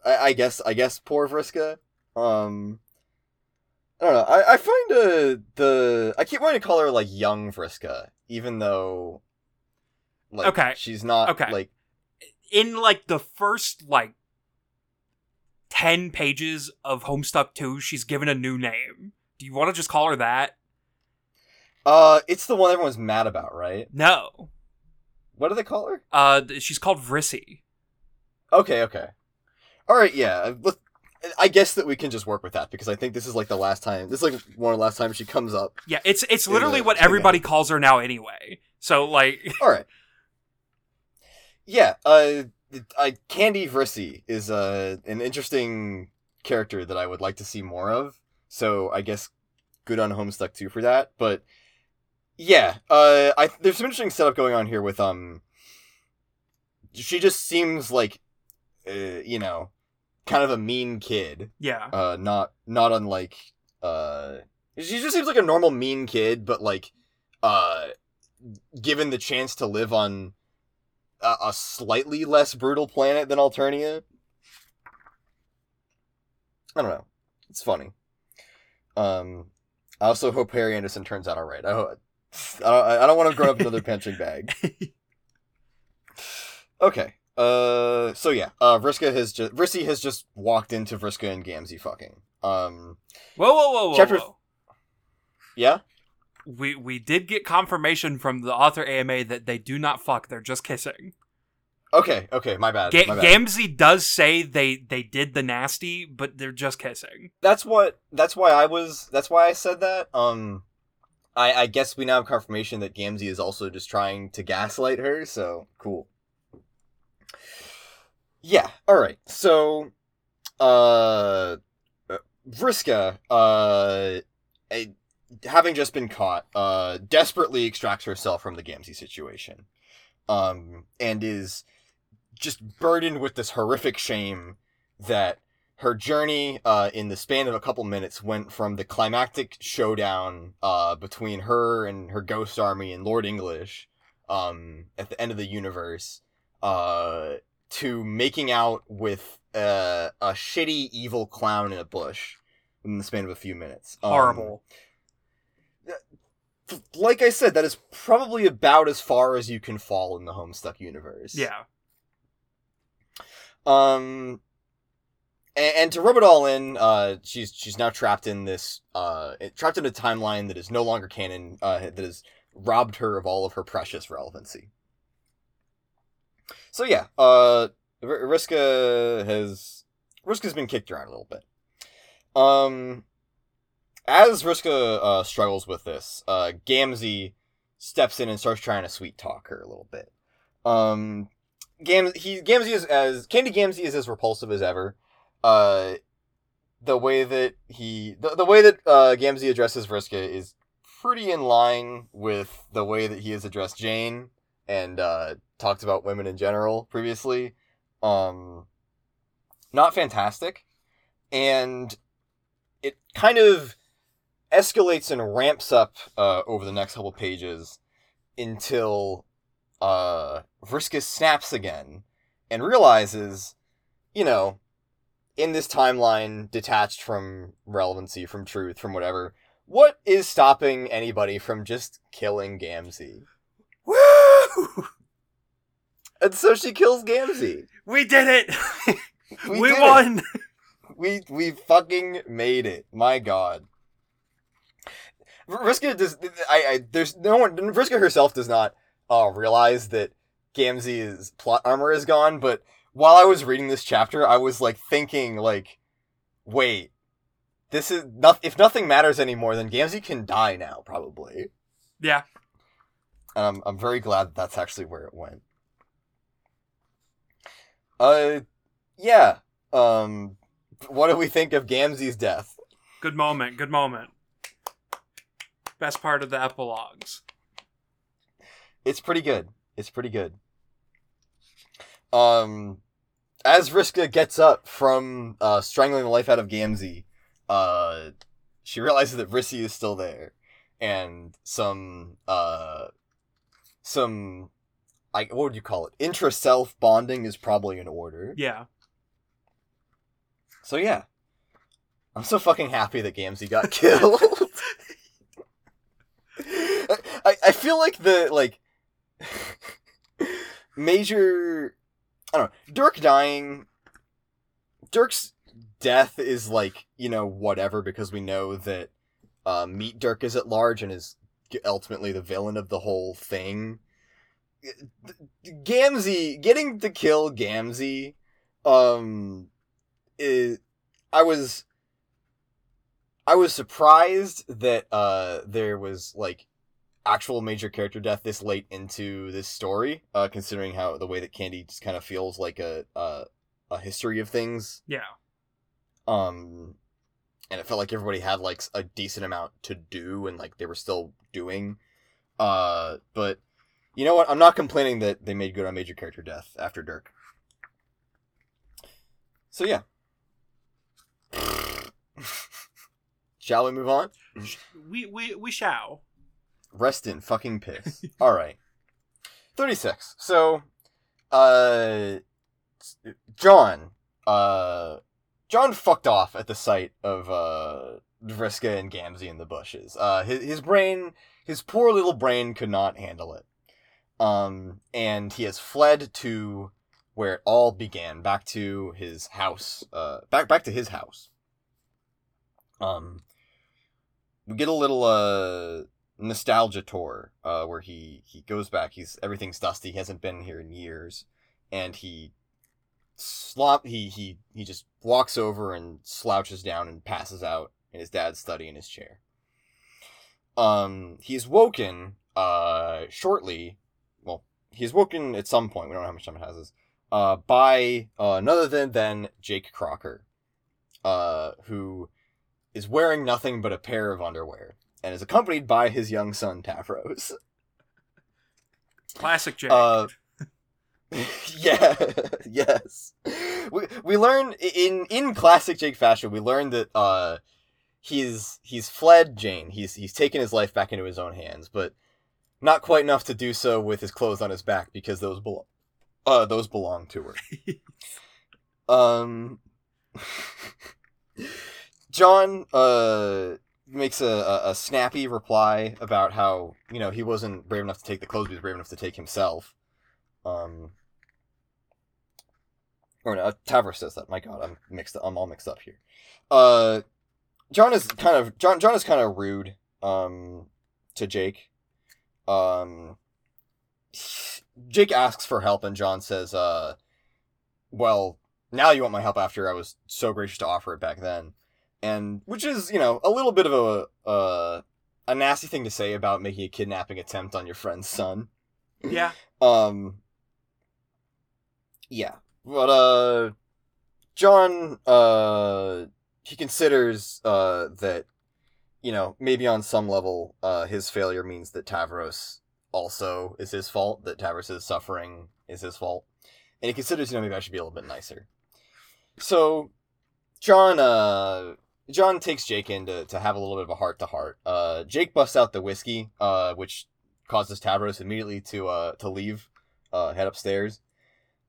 I, I guess, I guess poor Vriska. Um, I don't know. I, I find, uh, the, I keep wanting to call her, like, young Vriska, even though, like, okay. she's not, okay. like, in, like, the first, like, ten pages of Homestuck two, she's given a new name. Do you want to just call her that? Uh, it's the one everyone's mad about, right? No. What do they call her? Uh, she's called Vrissy. Okay, okay. Alright, yeah. Look, I guess that we can just work with that, because I think this is, like, the last time... This is, like, one of the last time she comes up. Yeah, it's it's literally the, what everybody yeah. calls her now anyway. So, like... Alright. Yeah, uh, I, Candy Vrissy is uh, an interesting character that I would like to see more of, so I guess good on Homestuck two for that, but Yeah, uh, I, there's some interesting setup going on here with, um, she just seems like, uh, you know, kind of a mean kid. Yeah. Uh, not, not unlike, uh, she just seems like a normal mean kid, but, like, uh, given the chance to live on a, a slightly less brutal planet than Alternia. I don't know. It's funny. Um, I also hope Harry Anderson turns out all right. I hope... I don't, I don't want to grow up another punching bag. Okay. Uh, so yeah, uh, Vriska has just Vrissy has just walked into Vriska and Gamzee fucking. Um, whoa, whoa, whoa, whoa, chapter... whoa. Yeah? We we did get confirmation from the author A M A that they do not fuck. They're just kissing. Okay. Okay. My bad. Ga- my bad. Gamzee does say they, they did the nasty, but they're just kissing. That's what. That's why I was. That's why I said that. Um. I, I guess we now have confirmation that Gamzee is also just trying to gaslight her, so cool. Yeah, alright. So, uh, Vriska, uh, a, having just been caught, uh, desperately extracts herself from the Gamzee situation. Um, and is just burdened with this horrific shame that her journey uh, in the span of a couple minutes went from the climactic showdown uh, between her and her ghost army and Lord English um, at the end of the universe uh, to making out with a, a shitty evil clown in a bush in the span of a few minutes. Um, Horrible. Like I said, that is probably about as far as you can fall in the Homestuck universe. Yeah. Um... And to rub it all in, uh, she's she's now trapped in this, uh, trapped in a timeline that is no longer canon, uh, that has robbed her of all of her precious relevancy. So yeah, uh, R- Vriska has Vriska's been kicked around a little bit. Um, as Vriska uh, struggles with this, uh, Gamzee steps in and starts trying to sweet talk her a little bit. Um, Gam he Gamzee is as Candy Gamzee is as repulsive as ever. Uh, the way that he, the, the way that, uh, Gamzee addresses Vriska is pretty in line with the way that he has addressed Jane and, uh, talked about women in general previously. Um, not fantastic. And it kind of escalates and ramps up, uh, over the next couple pages until, uh, Vriska snaps again and realizes, you know, in this timeline, detached from relevancy, from truth, from whatever, what is stopping anybody from just killing Gamzee? Woo! And so she kills Gamzee. We did it! we we did won! It. We we fucking made it. My god. Vriska does... I, I, there's no one... Vriska herself does not uh, realize that Gamzee's plot armor is gone, but... While I was reading this chapter, I was, like, thinking, like, wait, this is, not- if nothing matters anymore, then Gamzee can die now, probably. Yeah. And I'm, I'm very glad that that's actually where it went. Uh, yeah. Um, what do we think of Gamzee's death? Good moment, good moment. Best part of the epilogues. It's pretty good. It's pretty good. Um... As Vriska gets up from uh, strangling the life out of Gamzee, uh, she realizes that Vrissy is still there, and some uh, some I what would you call it? Intra-self bonding is probably in order. Yeah. So yeah, I'm so fucking happy that Gamzee got killed. I I feel like the like major. I don't know. Dirk dying... Dirk's death is, like, you know, whatever, because we know that uh, Meat Dirk is at large and is ultimately the villain of the whole thing. Gamzee... Getting to kill Gamzee... Um... Is... I was... I was surprised that uh, there was, like... actual major character death this late into this story, uh, considering how the way that Candy just kind of feels like a, a a history of things. Yeah. Um, and it felt like everybody had like a decent amount to do, and like they were still doing. Uh, but you know what? I'm not complaining that they made good on major character death after Dirk. So yeah. Shall we move on? We we we shall. Rest in fucking piss. All right. thirty-six. So, uh, John, uh, John fucked off at the sight of uh Vriska and Gamzee in the bushes. Uh, his his brain, his poor little brain, could not handle it. Um, and he has fled to where it all began, back to his house. Uh, back back to his house. Um. We get a little uh, nostalgia tour uh, where he, he goes back. He's everything's dusty. He hasn't been here in years, and he slop he he he just walks over and slouches down and passes out in his dad's study in his chair. Um, he's woken uh shortly. Well, he's woken at some point. We don't know how much time it has. Uh, by uh, none other than than Jake Crocker, uh, who is wearing nothing but a pair of underwear, and is accompanied by his young son, Tavros. Classic Jake. Uh, yeah, yes. We we learn in in classic Jake fashion. We learn that uh, he's he's fled Jane. He's he's taken his life back into his own hands, but not quite enough to do so with his clothes on his back, because those belong uh, those belong to her. um. John uh, makes a, a snappy reply about how, you know, he wasn't brave enough to take the clothes, but he was brave enough to take himself. Um, or no, Tavros says that. My God, I'm mixed up. I'm all mixed up here. Uh, John is kind of John. John is kind of rude um, to Jake. Um, Jake asks for help, and John says, uh, "Well, now you want my help after I was so gracious to offer it back then." And which is, you know, a little bit of a uh, a nasty thing to say about making a kidnapping attempt on your friend's son. Yeah. um. Yeah, but uh, John uh he considers uh that, you know, maybe on some level uh his failure means that Tavros also is his fault, that Tavros' suffering is his fault, and he considers, you know, maybe I should be a little bit nicer. So John uh. John takes Jake in to, to have a little bit of a heart-to-heart. Uh, Jake busts out the whiskey, uh, which causes Tavros immediately to uh, to leave, uh, head upstairs,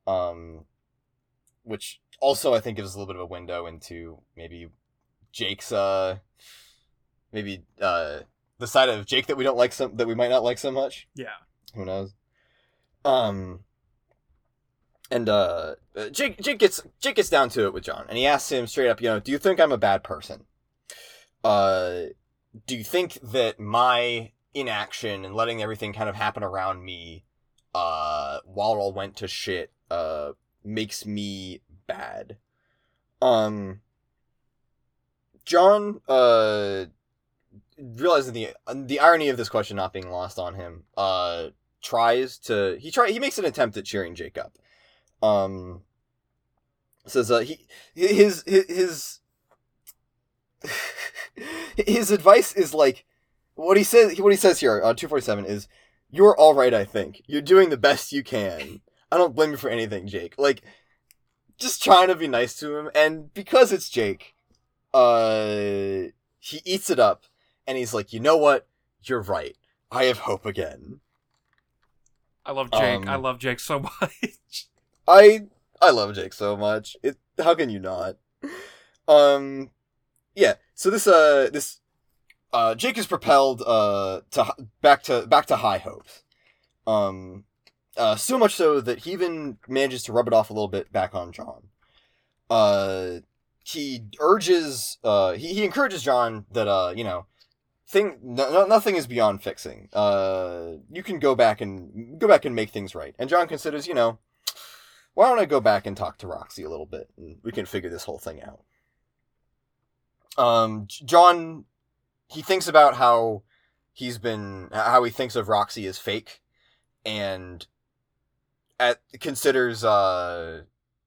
um, which also, I think, gives us a little bit of a window into maybe Jake's, uh, maybe uh, the side of Jake that we don't like, so, that we might not like so much. Yeah. Who knows? Um... And uh, Jake, Jake gets Jake gets down to it with John, and he asks him straight up, you know, do you think I'm a bad person? Uh, do you think that my inaction and letting everything kind of happen around me, uh, while it all went to shit, uh, makes me bad? Um, John uh realizes the the irony of this question not being lost on him. Uh, tries to he try he makes an attempt at cheering Jake up. Um, says, uh, he, his, his, his, his advice is like, what he says, what he says here on uh, two forty-seven is, you're all right, I think. You're doing the best you can. I don't blame you for anything, Jake. Like, just trying to be nice to him, and because it's Jake, uh, he eats it up, and he's like, you know what? You're right. I have hope again. I love Jake. Um, I love Jake so much. I I love Jake so much. It how can you not? Um, yeah. So this uh this uh Jake is propelled uh to back to back to high hopes. Um, uh, so much so that he even manages to rub it off a little bit back on John. Uh, he urges uh he, he encourages John that uh you know thing no, nothing is beyond fixing. Uh, you can go back and go back and make things right. And John considers, you know, why don't I go back and talk to Roxy a little bit, and we can figure this whole thing out. Um, John, he thinks about how he's been, how he thinks of Roxy as fake, and at, considers uh,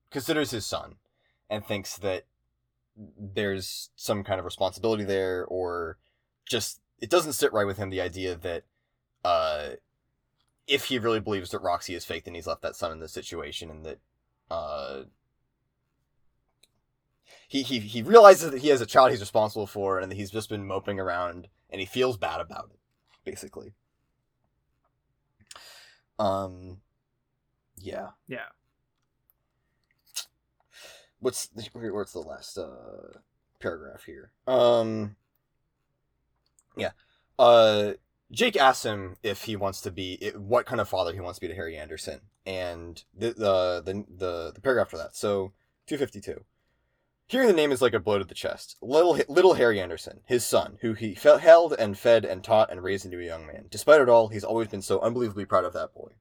considers his son, and thinks that there's some kind of responsibility there, or just, it doesn't sit right with him, the idea that uh, if he really believes that Roxy is fake, then he's left that son in this situation, and that uh, he, he, he realizes that he has a child he's responsible for, and that he's just been moping around, and he feels bad about it, basically. Um, yeah. Yeah. What's the, what's the last uh, paragraph here? Um, yeah. Uh, Jake asks him if he wants to be, it, what kind of father he wants to be to Harry Anderson. And the the the, the, the paragraph after that. So, two fifty-two. Hearing the name is like a blow to the chest. Little little Harry Anderson, his son, who he fe- held and fed and taught and raised into a young man. Despite it all, he's always been so unbelievably proud of that boy.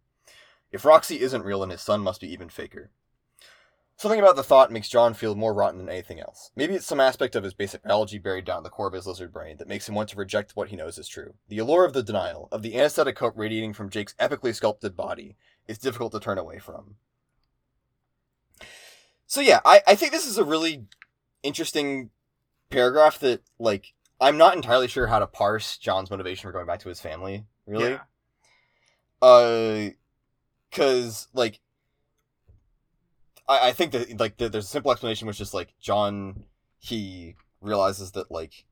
If Roxy isn't real, then his son must be even faker. Something about the thought makes John feel more rotten than anything else. Maybe it's some aspect of his basic biology buried down in the core of his lizard brain that makes him want to reject what he knows is true. The allure of the denial, of the anesthetic hope radiating from Jake's epically sculpted body, is difficult to turn away from. So yeah, I, I think this is a really interesting paragraph that, like, I'm not entirely sure how to parse John's motivation for going back to his family, really. Yeah. Uh, cause, like, I, I think that, like, there's a simple explanation, which is, like, John, he realizes that, like,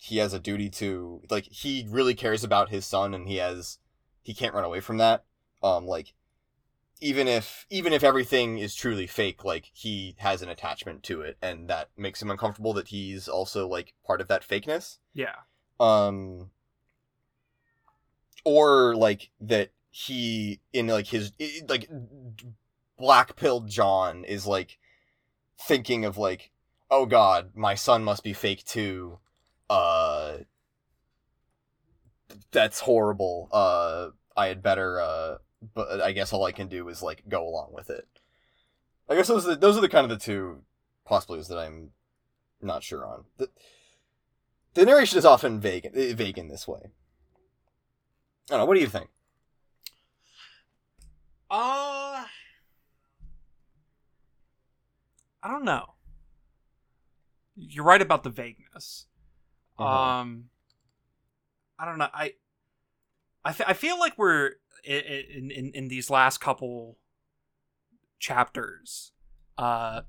he has a duty to, like, he really cares about his son, and he has, he can't run away from that. Um, like, even if, even if everything is truly fake, like, he has an attachment to it, and that makes him uncomfortable that he's also, like, part of that fakeness. Yeah. Um, or, like, that he, in, like, his, like, black-pilled John is, like, thinking of, like, oh god, my son must be fake too, uh, that's horrible, uh, I had better, uh, but I guess all I can do is, like, go along with it. I guess those are the, those are the kind of the two possibilities that I'm not sure on. The, the narration is often vague, vague in this way. I don't know, what do you think? Uh... I don't know. You're right about the vagueness. Mm-hmm. Um, I don't know. I, I, f- I feel like we're in, in in these last couple chapters, uh,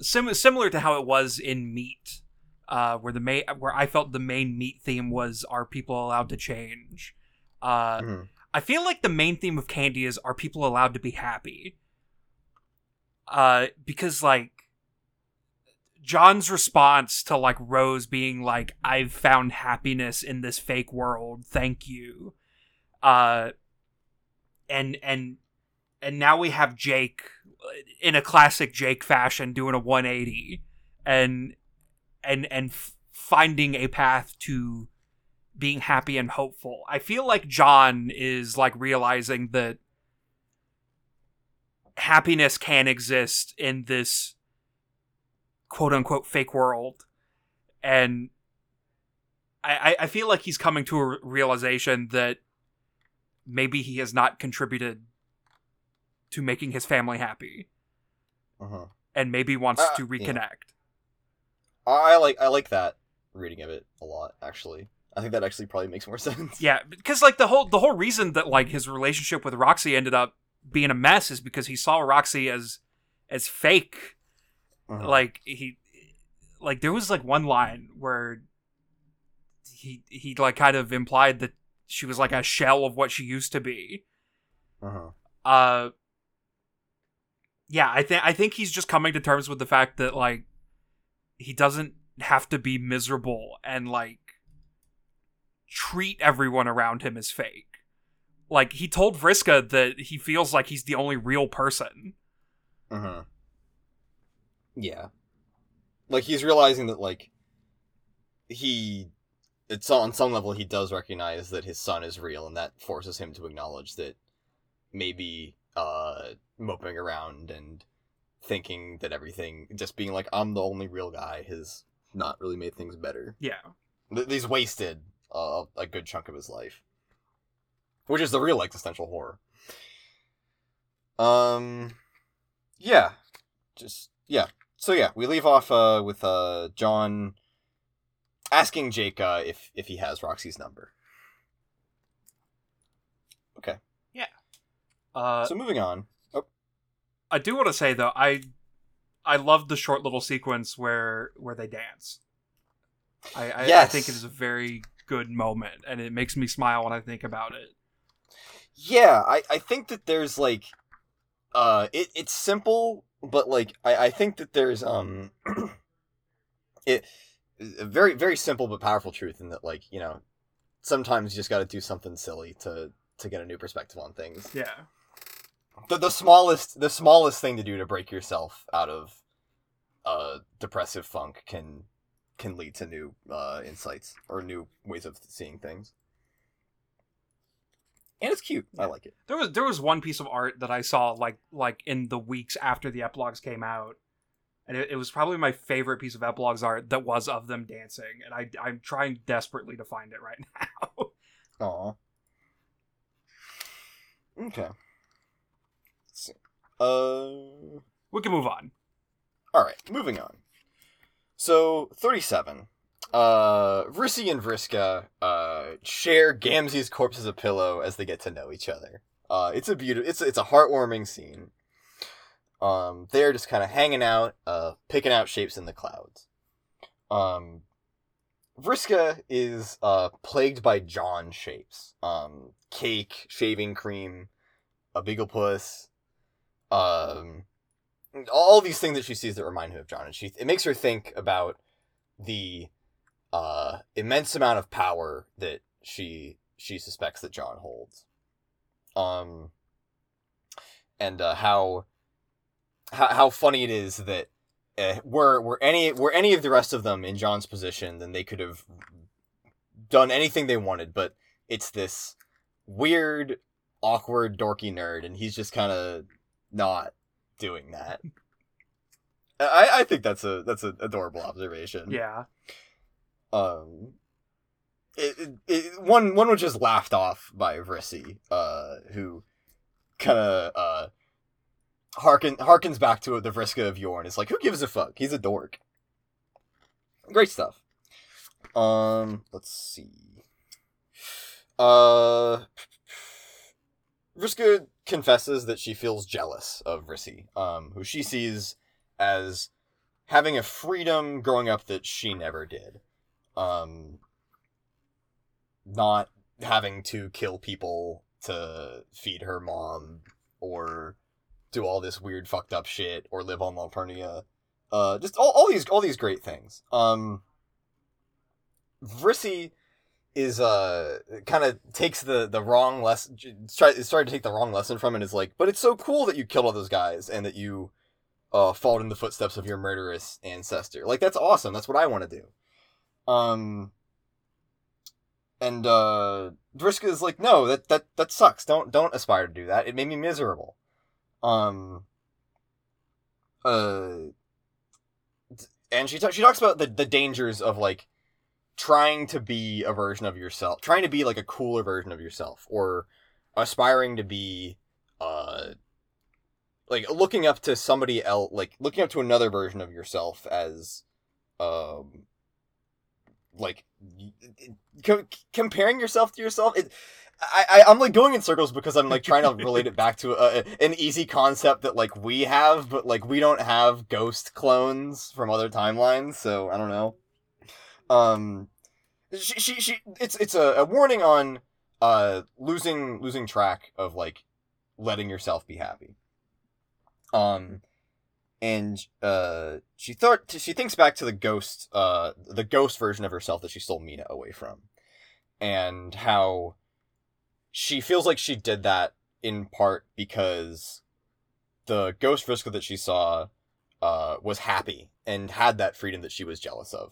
sim- similar to how it was in Meat, uh, where the main where I felt the main Meat theme was, are people allowed to change? Uh, mm-hmm. I feel like the main theme of Candy is, are people allowed to be happy? Uh, because, like, John's response to, like, Rose being like, I've found happiness in this fake world, thank you. Uh, and, and, and now we have Jake in a classic Jake fashion doing a one eighty and, and, and f- finding a path to being happy and hopeful. I feel like John is, like, realizing that happiness can exist in this quote-unquote fake world, and I, I feel like he's coming to a realization that maybe he has not contributed to making his family happy, uh-huh. and maybe wants uh, to reconnect. Yeah. I like I like that reading of it a lot, actually. I think that actually probably makes more sense. Yeah, because, like, the whole the whole reason that, like, his relationship with Roxy ended up being a mess is because he saw Roxy as as fake. Uh-huh. Like, he like there was, like, one line where he he like kind of implied that she was like a shell of what she used to be. Uh-huh. Uh yeah, I think I think he's just coming to terms with the fact that, like, he doesn't have to be miserable and, like, treat everyone around him as fake. Like, he told Vriska that he feels like he's the only real person. Uh-huh. Yeah. Like, he's realizing that, like, he... It's on some level, he does recognize that his son is real, and that forces him to acknowledge that maybe uh, moping around and thinking that everything... Just being like, I'm the only real guy has not really made things better. Yeah. He's wasted uh, a good chunk of his life. Which is the real existential horror. Um, yeah. Just, yeah. So, yeah, we leave off uh, with uh, John asking Jake uh, if, if he has Roxy's number. Uh, so moving on. Oh. I do want to say, though, I I loved the short little sequence where where they dance. I, I, yes. I think it is a very good moment, and it makes me smile when I think about it. Yeah, I, I think that there's, like, uh, it, it's simple, but, like, I, I think that there's, um, it, very, very simple but powerful truth in that, like, you know, sometimes you just gotta do something silly to, to get a new perspective on things. Yeah. The, the smallest, the smallest thing to do to break yourself out of, uh, depressive funk can, can lead to new, uh, insights or new ways of seeing things. And it's cute. Yeah. I like it. There was there was one piece of art that I saw like like in the weeks after the epilogues came out, and it, it was probably my favorite piece of epilogues art that was of them dancing, and I I'm trying desperately to find it right now. Aw. Okay. Let's see. Uh. We can move on. All right, moving on. So thirty-seven. Uh, Vrissy and Vriska, uh, share Gamzee's corpse as a pillow as they get to know each other. Uh, it's a beautiful, it's, it's a heartwarming scene. Um, they're just kind of hanging out, uh, picking out shapes in the clouds. Um, Vriska is, uh, plagued by John shapes. Um, cake, shaving cream, a beaglepuss, um, all these things that she sees that remind her of John, and she, it makes her think about the Uh, immense amount of power that she she suspects that John holds, um, and uh, how, how how funny it is that uh, were were any were any of the rest of them in John's position, then they could have done anything they wanted, but it's this weird, awkward, dorky nerd, and he's just kind of not doing that. I I think that's a that's an adorable observation. Yeah. Um, it, it, it, one, one was just laughed off by Vrissy, uh, who kind of, uh, harken, harkens back to the Vriska of yore, and it's like, who gives a fuck? He's a dork. Great stuff. Um, let's see. Uh, Vriska confesses that she feels jealous of Vrissy, um, who she sees as having a freedom growing up that she never did. Um, not having to kill people to feed her mom, or do all this weird fucked up shit, or live on Lapernia, uh, just all, all these all these great things. Um, Vrissy is uh kind of takes the the wrong lesson, started to take the wrong lesson from it. Is like, but it's so cool that you killed all those guys and that you uh followed in the footsteps of your murderous ancestor. Like, that's awesome. That's what I want to do. Um, and, uh, Vriska is like, no, that, that, that sucks. Don't, don't aspire to do that. It made me miserable. Um, uh, and she, ta- she talks about the, the dangers of, like, trying to be a version of yourself, trying to be, like, a cooler version of yourself, or aspiring to be, uh, like, looking up to somebody else, like, looking up to another version of yourself as, um... like, co- comparing yourself to yourself, it, I, I, I'm, like, going in circles because I'm, like, trying to relate it back to a, a, an easy concept that, like, we have, but, like, we don't have ghost clones from other timelines, so, I don't know. Um, she, she, she it's, it's a, a warning on, uh, losing, losing track of, like, letting yourself be happy. Um... And, uh, she thought, she thinks back to the ghost, uh, the ghost version of herself that she stole Mina away from. And how she feels like she did that in part because the ghost Vriska that she saw, uh, was happy and had that freedom that she was jealous of.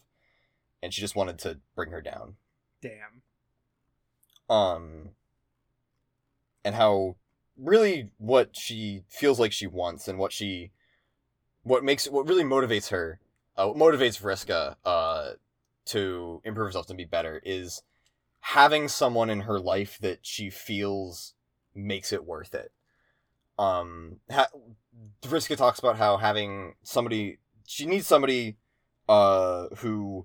And she just wanted to bring her down. Damn. Um, and how really what she feels like she wants and what she... What makes what really motivates her, uh, what motivates Vriska uh, to improve herself and be better is having someone in her life that she feels makes it worth it. Um, ha- Vriska talks about how having somebody, she needs somebody uh, who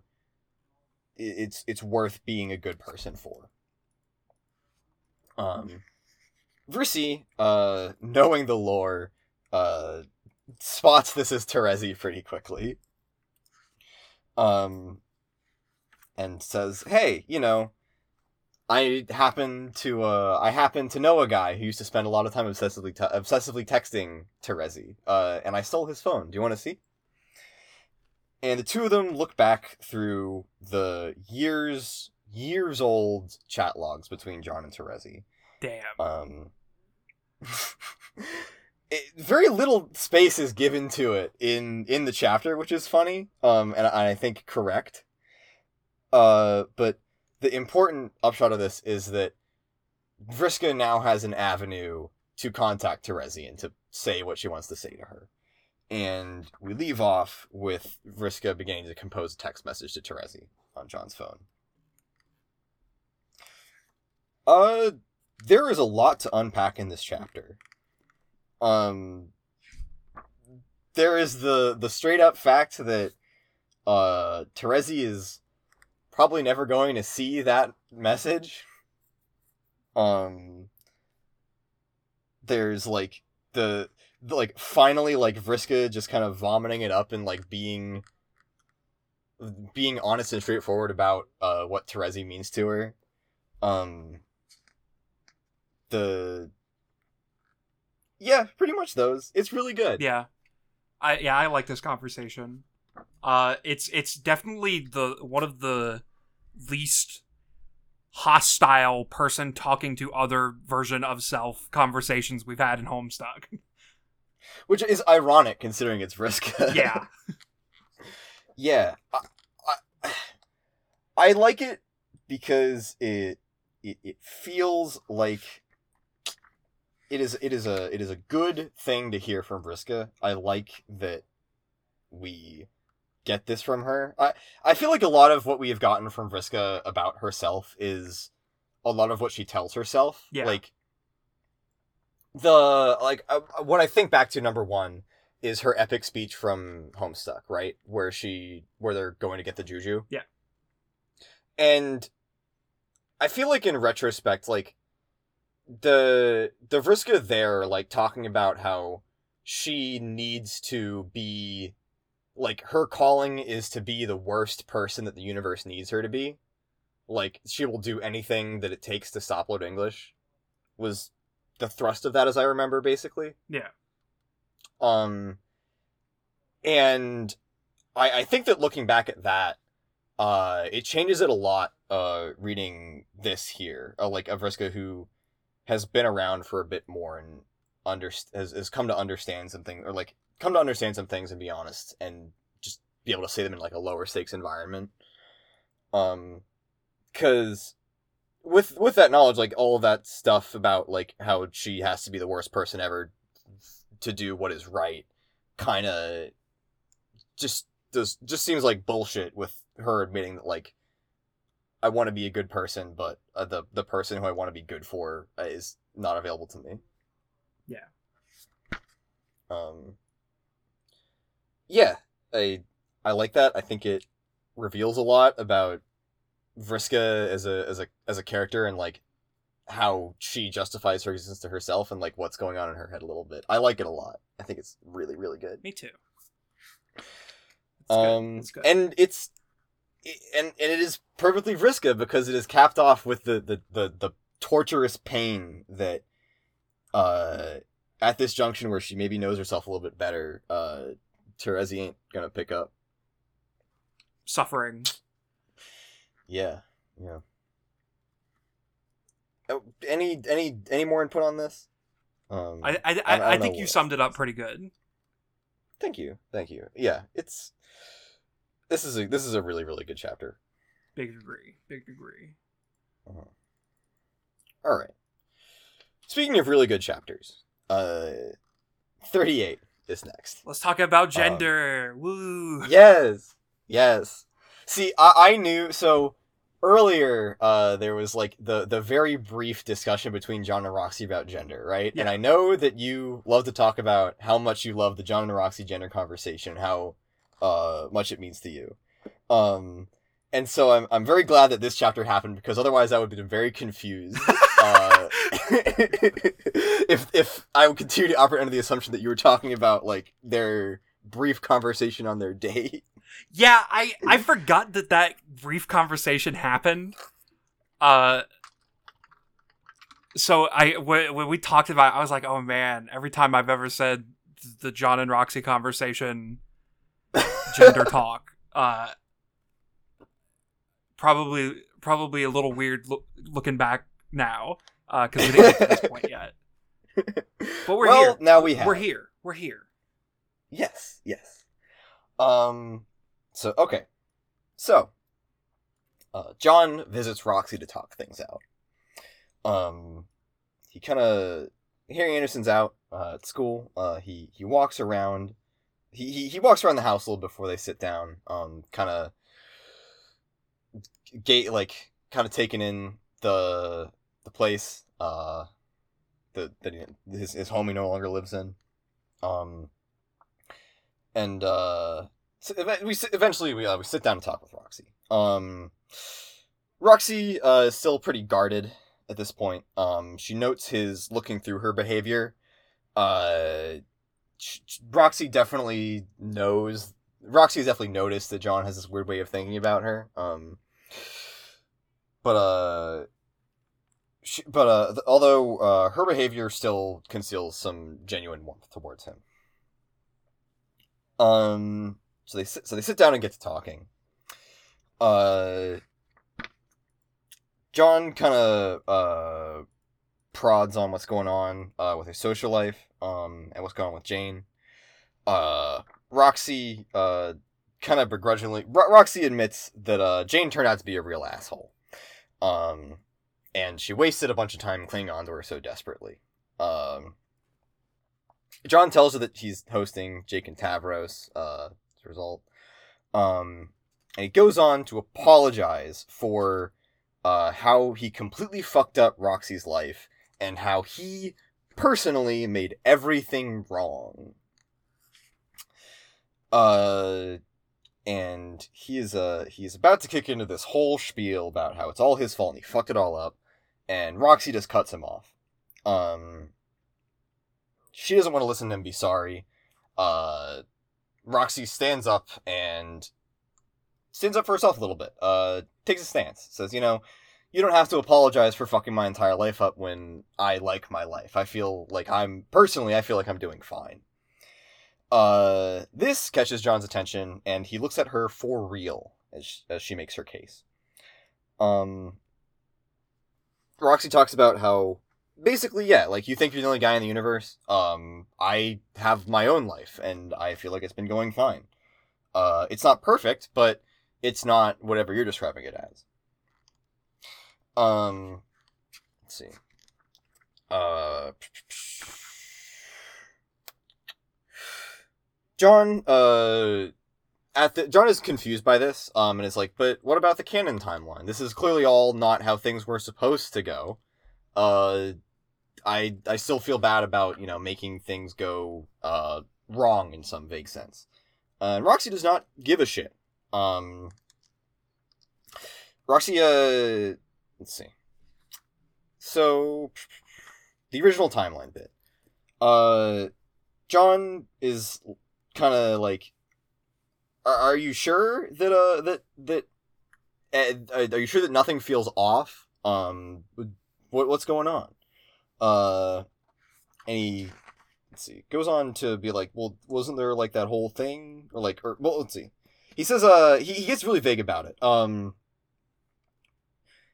it's it's worth being a good person for. Um, Vrissy, uh, knowing the lore, uh, spots this as Terezi pretty quickly. Um, and says, hey, you know, I happen to, uh, I happen to know a guy who used to spend a lot of time obsessively, te- obsessively texting Terezi, uh, and I stole his phone. Do you want to see? And the two of them look back through the years, years old chat logs between John and Terezi. Damn. Um, it, very little space is given to it in, in the chapter, which is funny, um, and, and I think correct. Uh, but the important upshot of this is that Vriska now has an avenue to contact Terezi and to say what she wants to say to her. And we leave off with Vriska beginning to compose a text message to Terezi on John's phone. Uh, there is a lot to unpack in this chapter. Um, there is the, the straight up fact that, uh, Terezi is probably never going to see that message. Um, there's like the... like, finally, like, Vriska just kind of vomiting it up and, like, being being honest and straightforward about uh, what Terezi means to her. Um, the... Yeah, pretty much those. It's really good. Yeah. I yeah, I like this conversation. Uh, it's it's definitely the one of the least hostile person talking to other version of self conversations we've had in Homestuck. Which is ironic, considering it's Vriska. Yeah. yeah. I, I, I like it because it, it it feels like it is it is a it is a good thing to hear from Vriska. I like that we get this from her. I, I feel like a lot of what we have gotten from Vriska about herself is a lot of what she tells herself. Yeah. Like, The, like, uh, what I think back to, number one, is her epic speech from Homestuck, right? Where she, where they're going to get the juju. Yeah. And I feel like in retrospect, like, the, the Vriska there, like, talking about how she needs to be, like, her calling is to be the worst person that the universe needs her to be. Like, she will do anything that it takes to stop Lord English, was the thrust of that, as I remember, basically. Yeah. Um, and I, I think that looking back at that, uh, it changes it a lot, uh, reading this here, uh, like, Vriska, who has been around for a bit more and under- has, has come to understand something, or, like, come to understand some things and be honest, and just be able to say them in, like, a lower stakes environment. Um, because... With with that knowledge, like, all of that stuff about, like, how she has to be the worst person ever to do what is right kind of just does just seems like bullshit, with her admitting that, like, I want to be a good person, but uh, the, the person who I want to be good for uh, is not available to me. Yeah. Um. Yeah, I, I like that. I think it reveals a lot about Vriska as a as a as a character, and like how she justifies her existence to herself, and like what's going on in her head a little bit. I like it a lot. I think it's really, really good. Me too. It's um, good. It's good. and it's it, and and it is perfectly Vriska, because it is capped off with the the the, the torturous pain that uh, at this junction where she maybe knows herself a little bit better, uh, Terezi ain't gonna pick up. Suffering. Yeah, yeah. Oh, any any any more input on this? Um, I I I, I, I think you summed it up pretty good. Thank you, thank you. Yeah, it's this is a this is a really really good chapter. Big degree, big degree. Uh-huh. All right. Speaking of really good chapters, uh, thirty-eight is next. Let's talk about gender. Um, Woo! Yes, yes. See, I, I knew, so earlier uh, there was like the, the very brief discussion between John and Roxy about gender, right? Yeah. And I know that you love to talk about how much you love the John and Roxy gender conversation, how uh, much it means to you. Um, And so I'm I'm very glad that this chapter happened, because otherwise I would have been very confused. uh, if if I would continue to operate under the assumption that you were talking about like their brief conversation on their date. Yeah, I, I forgot that that brief conversation happened. Uh, so I w- when we talked about it, I was like, oh man, every time I've ever said the John and Roxy conversation, gender talk. Uh. Probably, probably a little weird lo- looking back now, because uh, we didn't get to this point yet. But we're well, here. Now we have. We're here. We're here. Yes. Yes. Um. So okay. So, uh, John visits Roxy to talk things out. Um, he kind of Harry Anderson's out uh, at school. Uh, he he walks around. He he he walks around the house a little before they sit down. Um, kind of. Gate like kind of taking in the the place uh the that his his home he no longer lives in, um and uh so we eventually we uh, we sit down and talk with Roxy. Um, Roxy uh is still pretty guarded at this point. Um, she notes his looking through her behavior. Uh, Roxy definitely knows. Roxy has definitely noticed that John has this weird way of thinking about her. Um. But, uh, she, but, uh, th- although, uh, her behavior still conceals some genuine warmth towards him. Um, so they sit, so they sit down and get to talking. Uh, John kind of, uh, prods on what's going on, uh, with his social life, um, and what's going on with Jane. Uh, Roxy, uh, kind of begrudgingly, Ro- Roxy admits that, uh, Jane turned out to be a real asshole. Um, and she wasted a bunch of time clinging on to her so desperately. Um, John tells her that he's hosting Jake and Tavros, uh, as a result. Um, and he goes on to apologize for, uh, how he completely fucked up Roxy's life and how he personally made everything wrong. Uh... And he is, uh, he's about to kick into this whole spiel about how it's all his fault and he fucked it all up. And Roxy just cuts him off. Um, she doesn't want to listen to him be sorry. Uh, Roxy stands up and stands up for herself a little bit. Uh, takes a stance. Says, you know, you don't have to apologize for fucking my entire life up when I like my life. I feel like I'm, personally, I feel like I'm doing fine. Uh, this catches John's attention, and he looks at her for real as she, as she makes her case. Um, Roxy talks about how, basically, yeah, like, you think you're the only guy in the universe. Um, I have my own life, and I feel like it's been going fine. Uh, it's not perfect, but it's not whatever you're describing it as. Um, let's see. Uh... John, uh, at the, John is confused by this, um, and is like, but what about the canon timeline? This is clearly all not how things were supposed to go. Uh, I, I still feel bad about, you know, making things go, uh, wrong in some vague sense. Uh, and Roxy does not give a shit. Um, Roxy, uh, let's see. So, the original timeline bit. Uh, John is... kind of like, are, are you sure that uh that that uh, are you sure that nothing feels off? Um, what what's going on? Uh, and he let's see goes on to be like, well, wasn't there like that whole thing or like or well, let's see. He says, uh, he, he gets really vague about it. Um,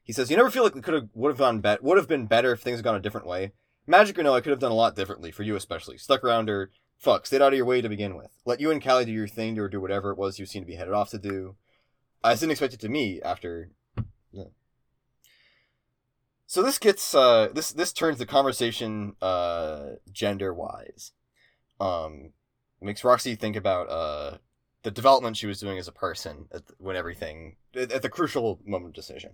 he says, you never feel like we could have would have gone bet would have been better if things had gone a different way. Magic or no, I could have done a lot differently for you especially. Stuck around or. Fuck, stayed out of your way to begin with. Let you and Callie do your thing or do whatever it was you seemed to be headed off to do. I didn't expect it to me after... Yeah. So this gets, uh, this, this turns the conversation, uh, gender-wise. Um, makes Roxy think about, uh, the development she was doing as a person at the, when everything... At, at the crucial moment of decision.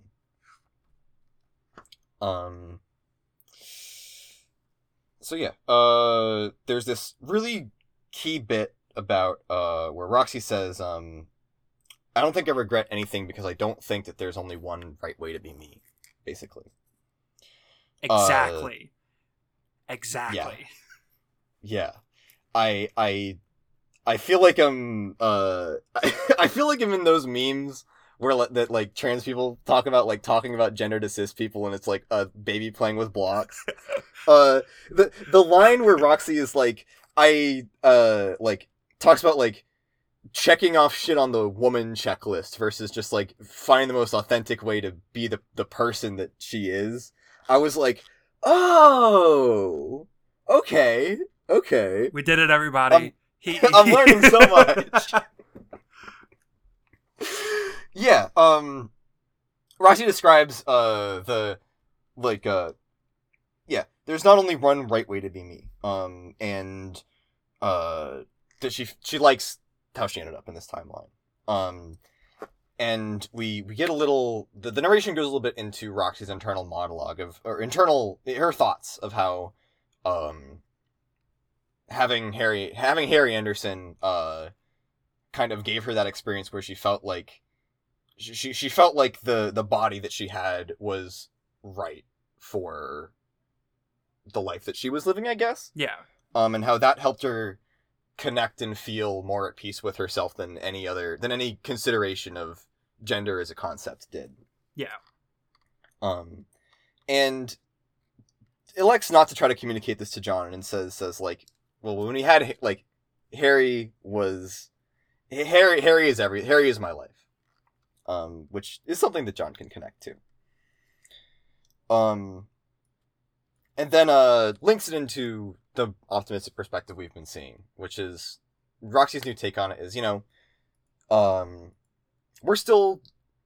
Um... So yeah, uh, there's this really key bit about, uh, where Roxy says, um, I don't think I regret anything because I don't think that there's only one right way to be me, basically. Exactly. Uh, exactly. Yeah. yeah. I I I feel like I'm uh I, I feel like I'm in those memes where le- that like trans people talk about like talking about gender to cis people, and it's like a baby playing with blocks. uh the the line where Roxy is like I uh like talks about like checking off shit on the woman checklist versus just like finding the most authentic way to be the the person that she is. I was like, oh, okay, okay. We did it, everybody. I'm, he- I'm learning so much. Yeah, um, Roxy describes, uh, the, like, uh, yeah, there's not only one right way to be me, um, and, uh, that she, she likes how she ended up in this timeline, um, and we, we get a little, the, the narration goes a little bit into Roxy's internal monologue of, or internal, her thoughts of how, um, having Harry, having Harry Anderson, uh, kind of gave her that experience where she felt like, She she felt like the, the body that she had was right for the life that she was living, I guess. Yeah. Um, and how that helped her connect and feel more at peace with herself than any other than any consideration of gender as a concept did. Yeah. Um, and elects not to try to communicate this to John, and says says like, well, when he had like Harry was Harry Harry is every Harry is my life. Um, which is something that John can connect to. Um, and then uh, links it into the optimistic perspective we've been seeing, which is Roxy's new take on it is, you know, um, we're still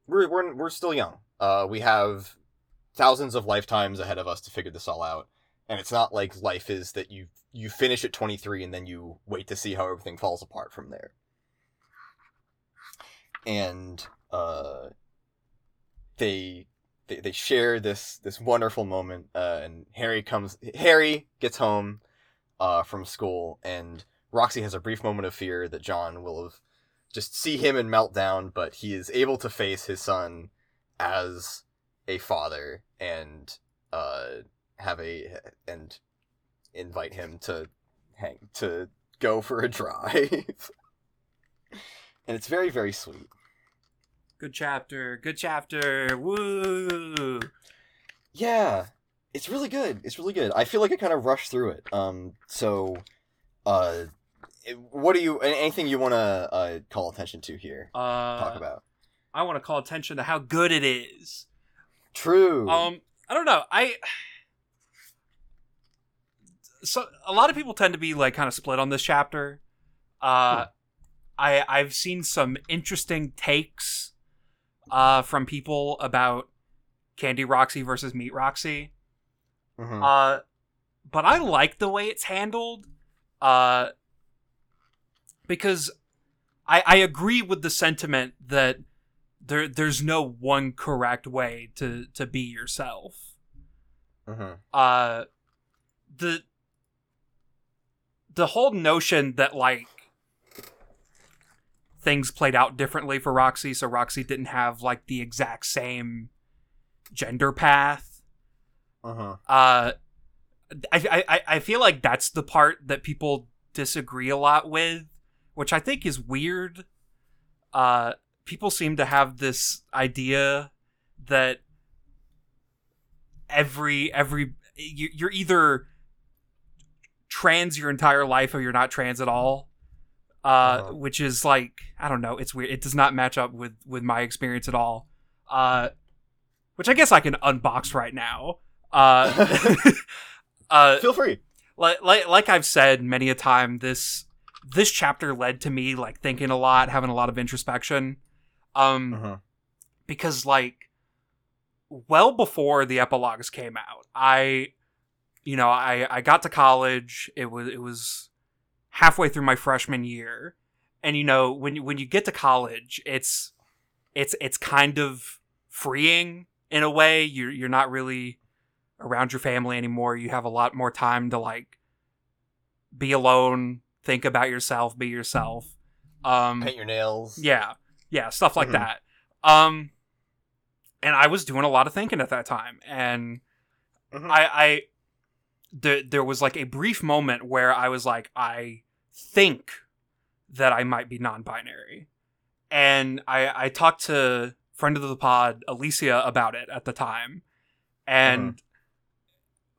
we're we're we're still young. Uh, we have thousands of lifetimes ahead of us to figure this all out, and it's not like life is that you you finish at twenty-three and then you wait to see how everything falls apart from there. And Uh, they, they they share this this wonderful moment, uh, and Harry comes. Harry gets home, uh, from school, and Roxy has a brief moment of fear that John will have just see him and melt down. But he is able to face his son as a father and uh have a and invite him to hang to go for a drive, and it's very, very sweet. Good chapter, good chapter, woo! Yeah, it's really good, it's really good. I feel like I kind of rushed through it. Um, so, uh, what do you, anything you want to uh, call attention to here? Uh, talk about? I want to call attention to how good it is. True. Um, I don't know, I... So, a lot of people tend to be, like, kind of split on this chapter. Uh, cool. I, I've seen some interesting takes Uh, from people about Candy Roxy versus Meat Roxy. Mm-hmm. Uh, but I like the way it's handled. Uh, because I, I agree with the sentiment that there there's no one correct way to, to be yourself. Mm-hmm. Uh, the, the whole notion that, like, things played out differently for Roxy, so Roxy didn't have, like, the exact same gender path. Uh-huh. Uh, I, I, I feel like that's the part that people disagree a lot with, which I think is weird. Uh, people seem to have this idea that every, every, you're either trans your entire life or you're not trans at all. Uh, uh-huh. Which is like, I don't know, it's weird. It does not match up with, with my experience at all. Uh, which I guess I can unbox right now. Uh, uh, Feel free. Like, like like I've said many a time, this this chapter led to me, like, thinking a lot, having a lot of introspection. Um, uh-huh. Because, like, well before the epilogues came out, I, you know, I, I got to college. It was it was... halfway through my freshman year, and you know, when you, when you get to college, it's it's it's kind of freeing in a way. You're you're not really around your family anymore. You have a lot more time to, like, be alone, think about yourself, be yourself, um, paint your nails. Yeah, yeah, stuff like mm-hmm. that. Um, and I was doing a lot of thinking at that time, and mm-hmm. I, I th- there was like a brief moment where I was like, I think that I might be non-binary, and I, I talked to friend of the pod Alicia about it at the time, and. Mm-hmm.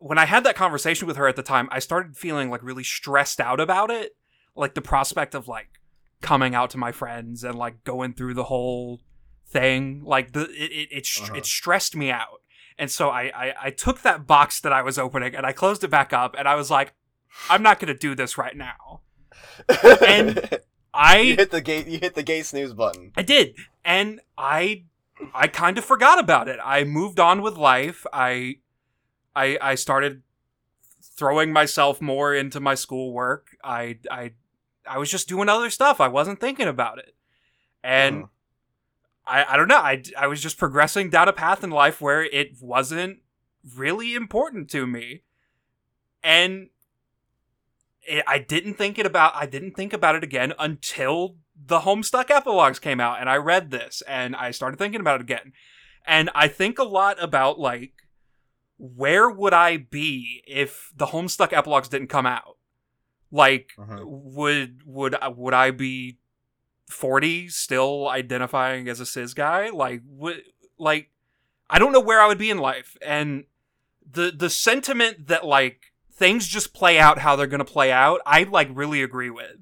When I had that conversation with her at the time, I started feeling like really stressed out about it. Like the prospect of like coming out to my friends and like going through the whole thing. Like the, it, it, it, uh-huh. it stressed me out. And so I, I, I took that box that I was opening and I closed it back up and I was like, I'm not going to do this right now. And I you hit the gate, you hit the gate snooze button. I did. And I, I kind of forgot about it. I moved on with life. I, I, I started throwing myself more into my schoolwork. I I I was just doing other stuff. I wasn't thinking about it. And mm. I, I don't know. I, I was just progressing down a path in life where it wasn't really important to me. And it, I didn't think it about I didn't think about it again until the Homestuck epilogues came out and I read this and I started thinking about it again. And I think a lot about like where would I be if the Homestuck epilogues didn't come out? Like, uh-huh. would would would I be forty, still identifying as a cis guy? Like, would, like, I don't know where I would be in life. And the the sentiment that like things just play out how they're gonna play out, I like really agree with,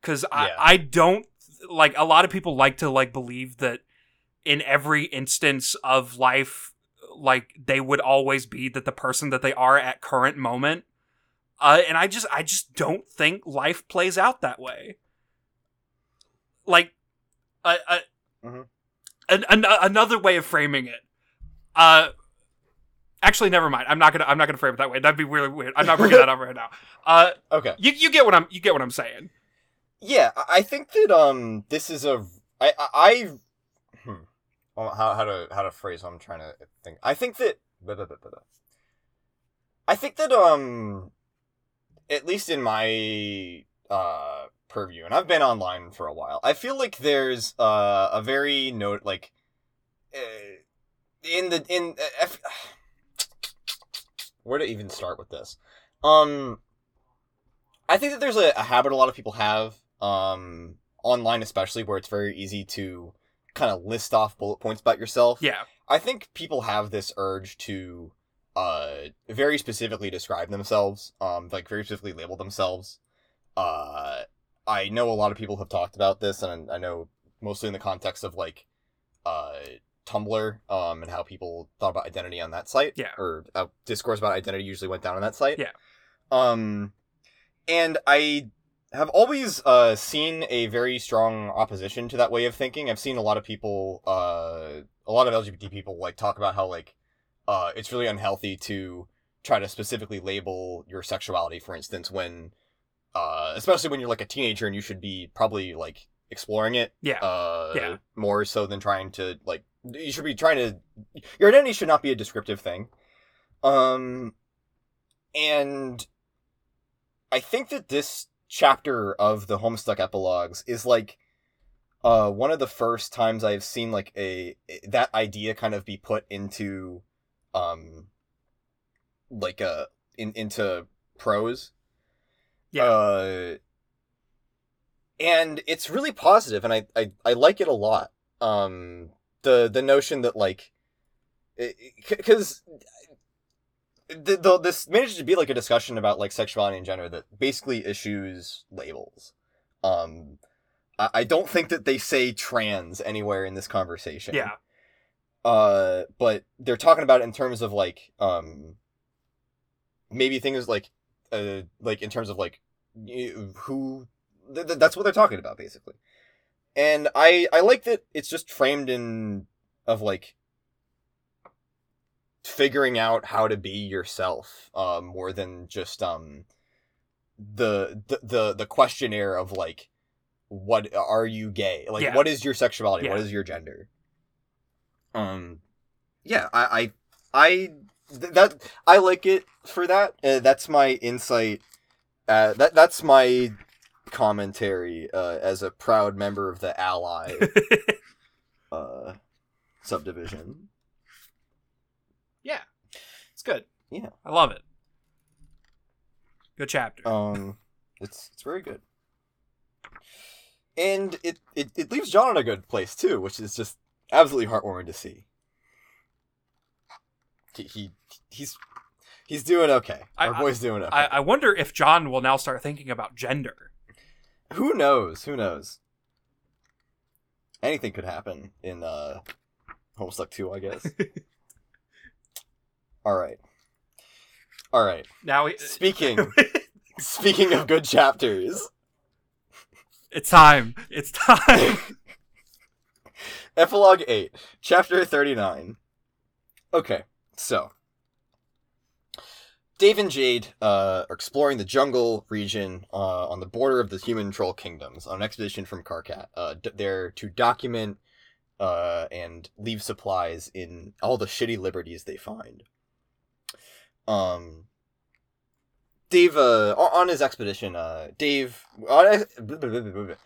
because I yeah. I don't like a lot of people like to like believe that in every instance of life. Like they would always be that the person that they are at current moment. Uh, and I just, I just don't think life plays out that way. Like uh, uh, mm-hmm. an, an, another way of framing it. Uh, actually, never mind. I'm not going to, I'm not going to frame it that way. That'd be really weird. I'm not bringing that up right now. Uh, okay. You, you get what I'm, you get what I'm saying. Yeah. I think that, um, this is a, I, I, I hmm. Well, how how to how to phrase what I'm trying to think. I think that blah, blah, blah, blah. I think that um at least in my uh purview, and I've been online for a while, I feel like there's uh a very note like uh, in the in uh, F- where to even start with this. Um, I think that there's a, a habit a lot of people have um online, especially where it's very easy to kind of list off bullet points about yourself. Yeah. I think people have this urge to uh very specifically describe themselves, um like very specifically label themselves. Uh I know a lot of people have talked about this, and I know mostly in the context of like uh Tumblr um and how people thought about identity on that site. Yeah. Or uh, discourse about identity usually went down on that site. Yeah. Um and I have always uh, seen a very strong opposition to that way of thinking. I've seen a lot of people, uh, a lot of L G B T people, like talk about how like uh, it's really unhealthy to try to specifically label your sexuality, for instance, when, uh, especially when you're like a teenager and you should be probably like exploring it. Yeah. Uh, yeah. More so than trying to like, you should be trying to, your identity should not be a descriptive thing. Um, and I think that this chapter of the Homestuck epilogues is like uh one of the first times I've seen like a that idea kind of be put into um like a in into prose. Yeah. Uh, and it's really positive, and I, I I like it a lot. Um the the notion that like because The, the, this managed to be like a discussion about like sexuality and gender that basically issues labels. Um, I, I don't think that they say trans anywhere in this conversation. Yeah. Uh, but they're talking about it in terms of like um, maybe things like uh, like in terms of like who th- th- that's what they're talking about basically. And I I like that it's just framed in of like figuring out how to be yourself, uh, more than just um the the the, the questionnaire of like, what are you gay? Like, yeah. What is your sexuality? Yeah. What is your gender? Um, yeah, I I, I th- that I like it for that. Uh, that's my insight. Uh, that that's my commentary uh, as a proud member of the Ally uh, subdivision. Yeah, it's good. Yeah, I love it. Good chapter. Um, it's it's very good, and it, it it leaves John in a good place too, which is just absolutely heartwarming to see. He, he he's he's doing okay. Our I, boy's doing okay. I, I wonder if John will now start thinking about gender. Who knows? Who knows? Anything could happen in uh, Homestuck two, I guess. All right. All right. Now, we, speaking speaking of good chapters, it's time. It's time. Epilogue eight, chapter thirty-nine. Okay, so Dave and Jade uh, are exploring the jungle region uh, on the border of the human troll kingdoms on an expedition from Karkat. Uh, d- they're to document uh, and leave supplies in all the shitty liberties they find. Um, Dave, uh, on his expedition, uh, Dave, on his, on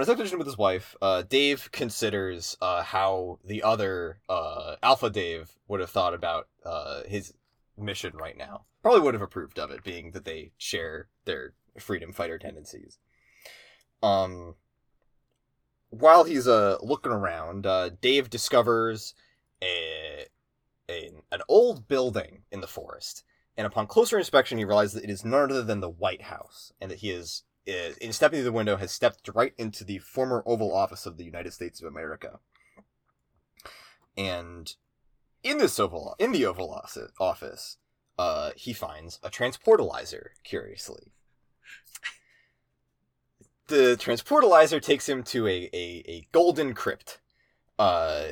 his expedition with his wife, uh, Dave considers, uh, how the other, uh, Alpha Dave would have thought about, uh, his mission right now. Probably would have approved of it, being that they share their freedom fighter tendencies. Um, while he's, uh, looking around, uh, Dave discovers a... A, an old building in the forest, and upon closer inspection, he realizes that it is none other than the White House, and that he is, is in stepping through the window, has stepped right into the former Oval Office of the United States of America. And in this Oval, in the Oval Office, uh, he finds a transportalizer. Curiously, the transportalizer takes him to a a, a golden crypt. Uh.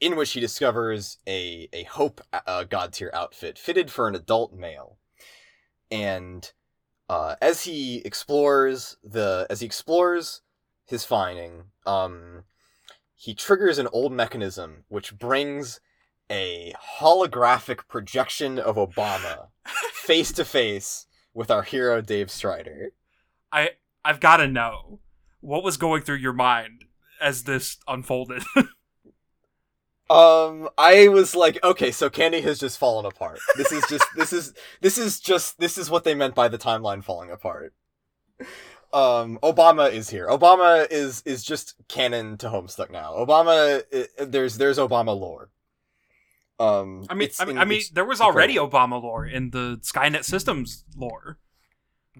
In which he discovers a, a Hope uh, God-tier outfit fitted for an adult male. And uh, as he explores the as he explores his finding, um, he triggers an old mechanism which brings a holographic projection of Obama face to face with our hero Dave Strider. I I've got to know what was going through your mind as this unfolded. Um, I was like, okay, so Candy has just fallen apart. This is just, this is, this is just, this is what they meant by the timeline falling apart. Um, Obama is here. Obama is, is just canon to Homestuck now. Obama, it, there's, there's Obama lore. Um, I mean, I mean, in, I mean there was already Obama lore in the Skynet systems lore.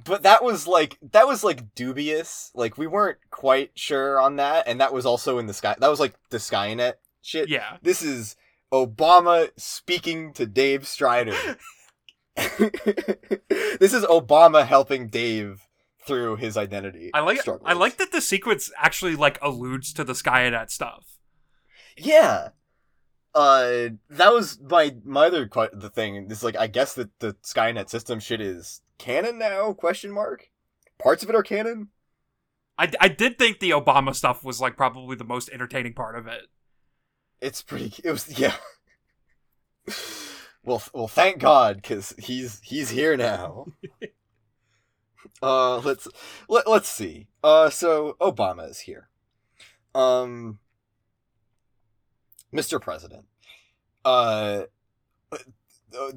But that was like that was like dubious. Like we weren't quite sure on that, and that was also in the Sky. That was like the Skynet. Shit. Yeah. This is Obama speaking to Dave Strider. This is Obama helping Dave through his identity. I like struggles. I like that the sequence actually like alludes to the Skynet stuff. Yeah. Uh that was my my other qu- the thing. It's like I guess that the Skynet system shit is canon now? Question mark. Parts of it are canon. I, I did think the Obama stuff was like probably the most entertaining part of it. It's pretty. It was yeah. well, well, thank God, because he's he's here now. uh, let's let let's see. Uh, so Obama is here. Um, Mister President. Uh,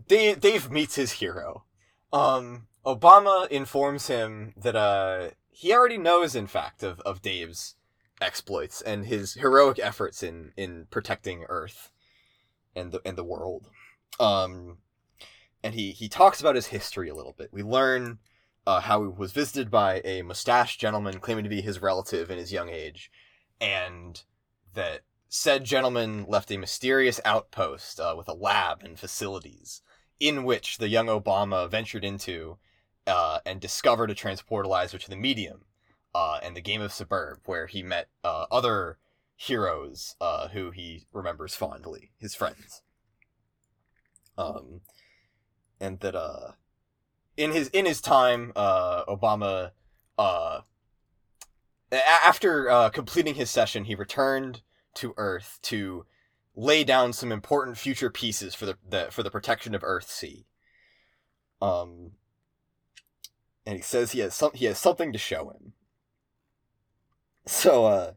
Dave, Dave meets his hero. Um, Obama informs him that uh he already knows, in fact, of of Dave's exploits and his heroic efforts in in protecting Earth and the and the world, um and he he talks about his history a little bit. We learn uh how he was visited by a mustached gentleman claiming to be his relative in his young age, and that said gentleman left a mysterious outpost uh, with a lab and facilities in which the young Obama ventured into uh and discovered a transportalizer to the medium Uh, and the game of Suburb, where he met uh, other heroes uh, who he remembers fondly, his friends. Um, and that uh, in his in his time, uh, Obama, uh, after uh, completing his session, he returned to Earth to lay down some important future pieces for the, the for the protection of Earth C. Um, and he says he has some he has something to show him. So, uh,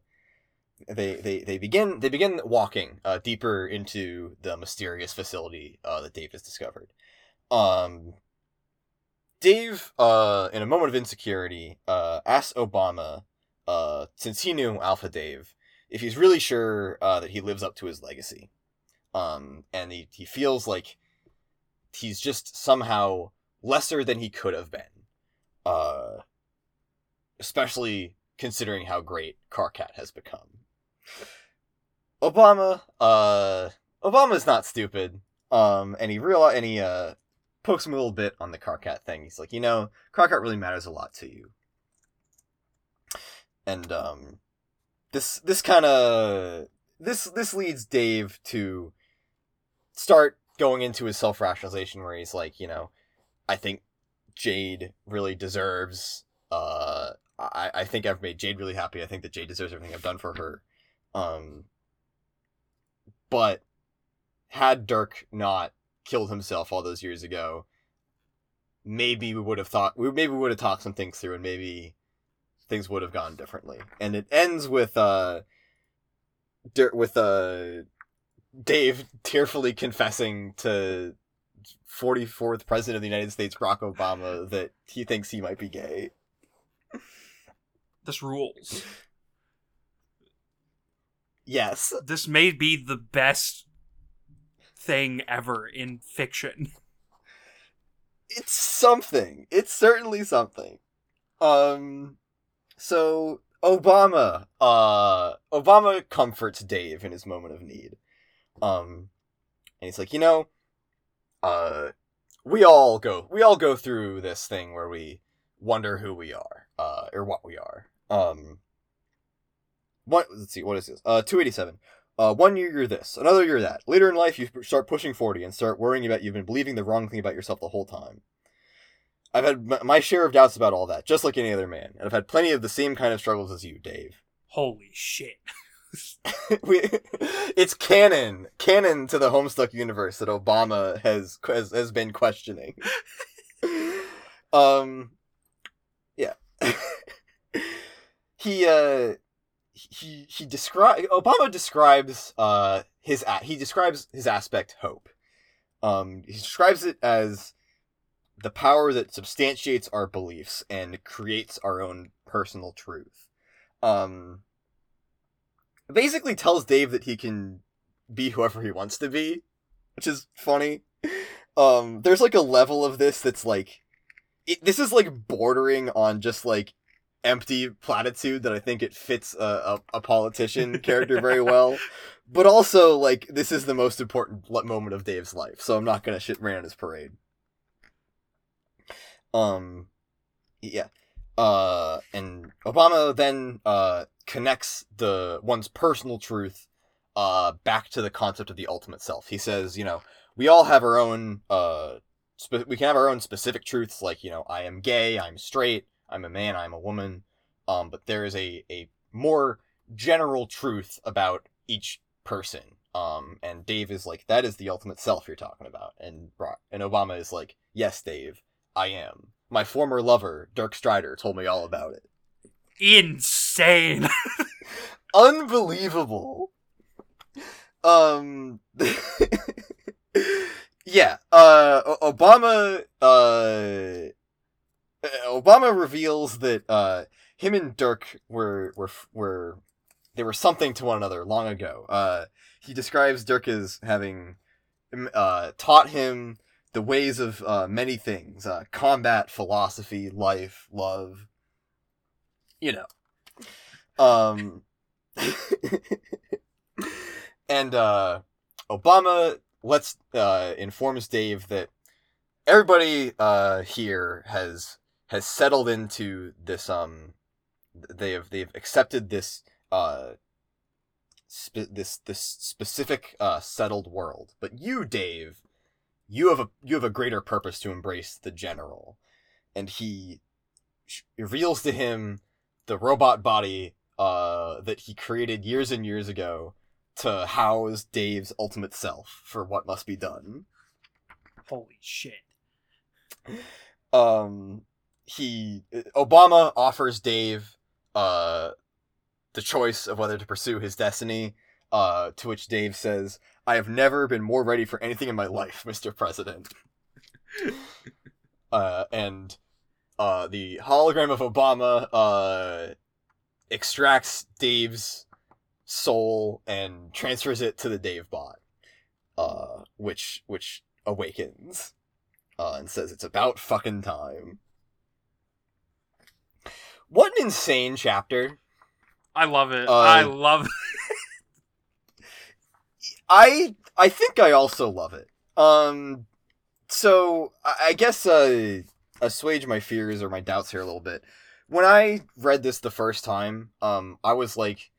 they they they begin they begin walking uh, deeper into the mysterious facility uh, that Dave has discovered. Um, Dave, uh, in a moment of insecurity, uh, asks Obama, uh, since he knew Alpha Dave, if he's really sure uh, that he lives up to his legacy. Um, and he, he feels like he's just somehow lesser than he could have been. Uh, especially considering how great Karkat has become. Obama, uh, Obama's not stupid. Um, and he real and he, uh, pokes him a little bit on the Karkat thing. He's like, you know, Karkat really matters a lot to you. And, um, this, this kind of, this, this leads Dave to start going into his self-rationalization where he's like, you know, I think Jade really deserves, uh, I, I think I've made Jade really happy. I think that Jade deserves everything I've done for her. Um, but had Dirk not killed himself all those years ago, maybe we would have thought, we maybe we would have talked some things through and maybe things would have gone differently. And it ends with, uh, Dirk, with, uh, Dave tearfully confessing to forty-fourth President of the United States, Barack Obama, that he thinks he might be gay. This rules. Yes. This may be the best thing ever in fiction. It's something. It's certainly something. Um, so Obama, uh, Obama comforts Dave in his moment of need. Um, and he's like, you know, uh, we all go, we all go through this thing where we wonder who we are, uh, or what we are. Um, what, let's see, what is this? Uh, two eighty-seven. Uh, one year you're this, another year that. Later in life, you start pushing forty and start worrying about you've been believing the wrong thing about yourself the whole time. I've had m- my share of doubts about all that, just like any other man. And I've had plenty of the same kind of struggles as you, Dave. Holy shit. we, it's canon. Canon to the Homestuck universe that Obama has has, has been questioning. um, yeah. he, uh... He he describes Obama describes uh his a- he describes his aspect hope. Um, he describes it as the power that substantiates our beliefs and creates our own personal truth. Um, basically tells Dave that he can be whoever he wants to be, which is funny. Um, there's like a level of this that's like it, this is like bordering on just like empty platitude that I think it fits a, a, a politician character very well, but also like this is the most important moment of Dave's life, so I'm not gonna shit rain on his parade. Um, yeah, uh, and Obama then uh connects the one's personal truth uh back to the concept of the ultimate self. He says, you know, we all have our own uh spe- we can have our own specific truths, like, you know, I am gay, I'm straight, I'm a man, I'm a woman, um, but there is a, a more general truth about each person, um, and Dave is like, that is the ultimate self you're talking about, and and Obama is like, yes, Dave, I am. My former lover, Dirk Strider, told me all about it. Insane. Unbelievable. Um, yeah, uh, Obama, uh... Obama reveals that uh, him and Dirk were were were they were something to one another long ago. Uh, he describes Dirk as having uh, taught him the ways of uh, many things: uh, combat, philosophy, life, love. You know, um, and uh, Obama lets uh, informs Dave that everybody uh, here has. has settled into this, um, they have, they've accepted this, uh, spe- this, this specific, uh, settled world. But you, Dave, you have a, you have a greater purpose to embrace the general. And he reveals to him the robot body, uh, that he created years and years ago to house Dave's ultimate self for what must be done. Holy shit. Um... He Obama offers Dave uh the choice of whether to pursue his destiny, uh, to which Dave says, I have never been more ready for anything in my life, Mister President. uh, and uh, the hologram of Obama uh, extracts Dave's soul and transfers it to the Dave bot, uh, which which awakens uh, and says it's about fucking time. What an insane chapter. I love it. Uh, I love it. I I think I also love it. Um, so I guess uh, assuage my fears or my doubts here a little bit. When I read this the first time, um, I was like,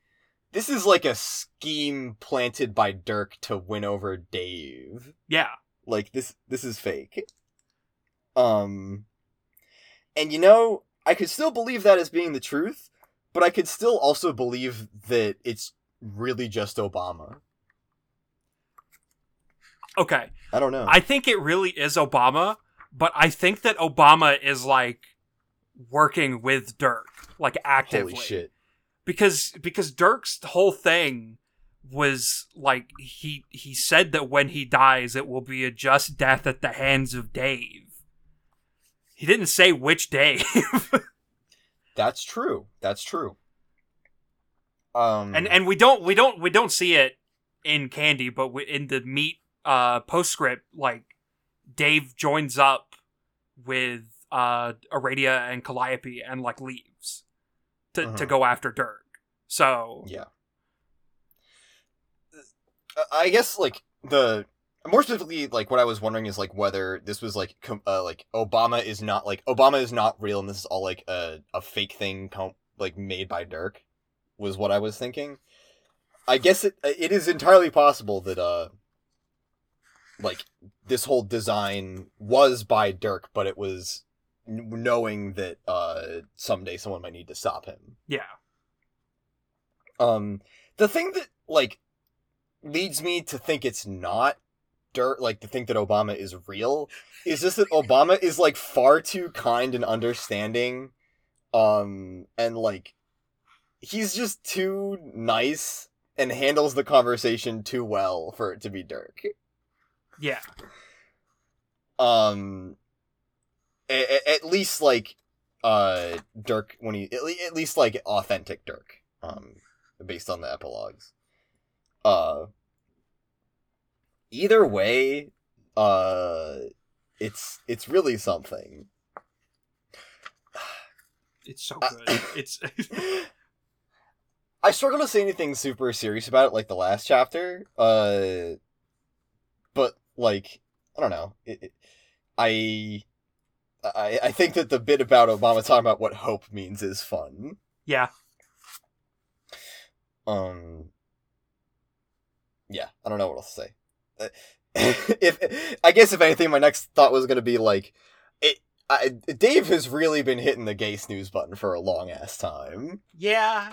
this is like a scheme planted by Dirk to win over Dave. Yeah. Like, this this is fake. Um, and you know, I could still believe that as being the truth, but I could still also believe that it's really just Obama. Okay. I don't know. I think it really is Obama, but I think that Obama is, like, working with Dirk, like, actively. Holy shit. Because, because Dirk's whole thing was, like, he, he said that when he dies, it will be a just death at the hands of Dave. He didn't say which Dave. That's true. That's true. Um, and and we don't we don't we don't see it in Candy, but we, in the meet uh, postscript, like Dave joins up with uh, Aradia and Calliope and like leaves to uh-huh. to go after Dirk. So yeah, I guess like the. More specifically, like, what I was wondering is, like, whether this was, like, com- uh, like Obama is not, like, Obama is not real, and this is all, like, a, a fake thing, com- like, made by Dirk, was what I was thinking. I guess it it is entirely possible that, uh, like, this whole design was by Dirk, but it was n- knowing that, uh, someday someone might need to stop him. Yeah. Um, the thing that, like, leads me to think it's not Dirk, like, to think that Obama is real, is just that Obama is, like, far too kind and understanding, um, and, like, he's just too nice and handles the conversation too well for it to be Dirk. Yeah. Um, a- a- at least, like, uh, Dirk, when he, at, le- at least, like, authentic Dirk, um, based on the epilogues. Uh, Either way, uh, it's it's really something. It's so good. I, it's. I struggle to say anything super serious about it, like the last chapter. Uh, but like I don't know. It, it, I, I I think that the bit about Obama talking about what hope means is fun. Yeah. Um. Yeah, I don't know what else to say. if I guess if anything, my next thought was going to be like, it. I, Dave has really been hitting the gay snooze button for a long ass time. Yeah,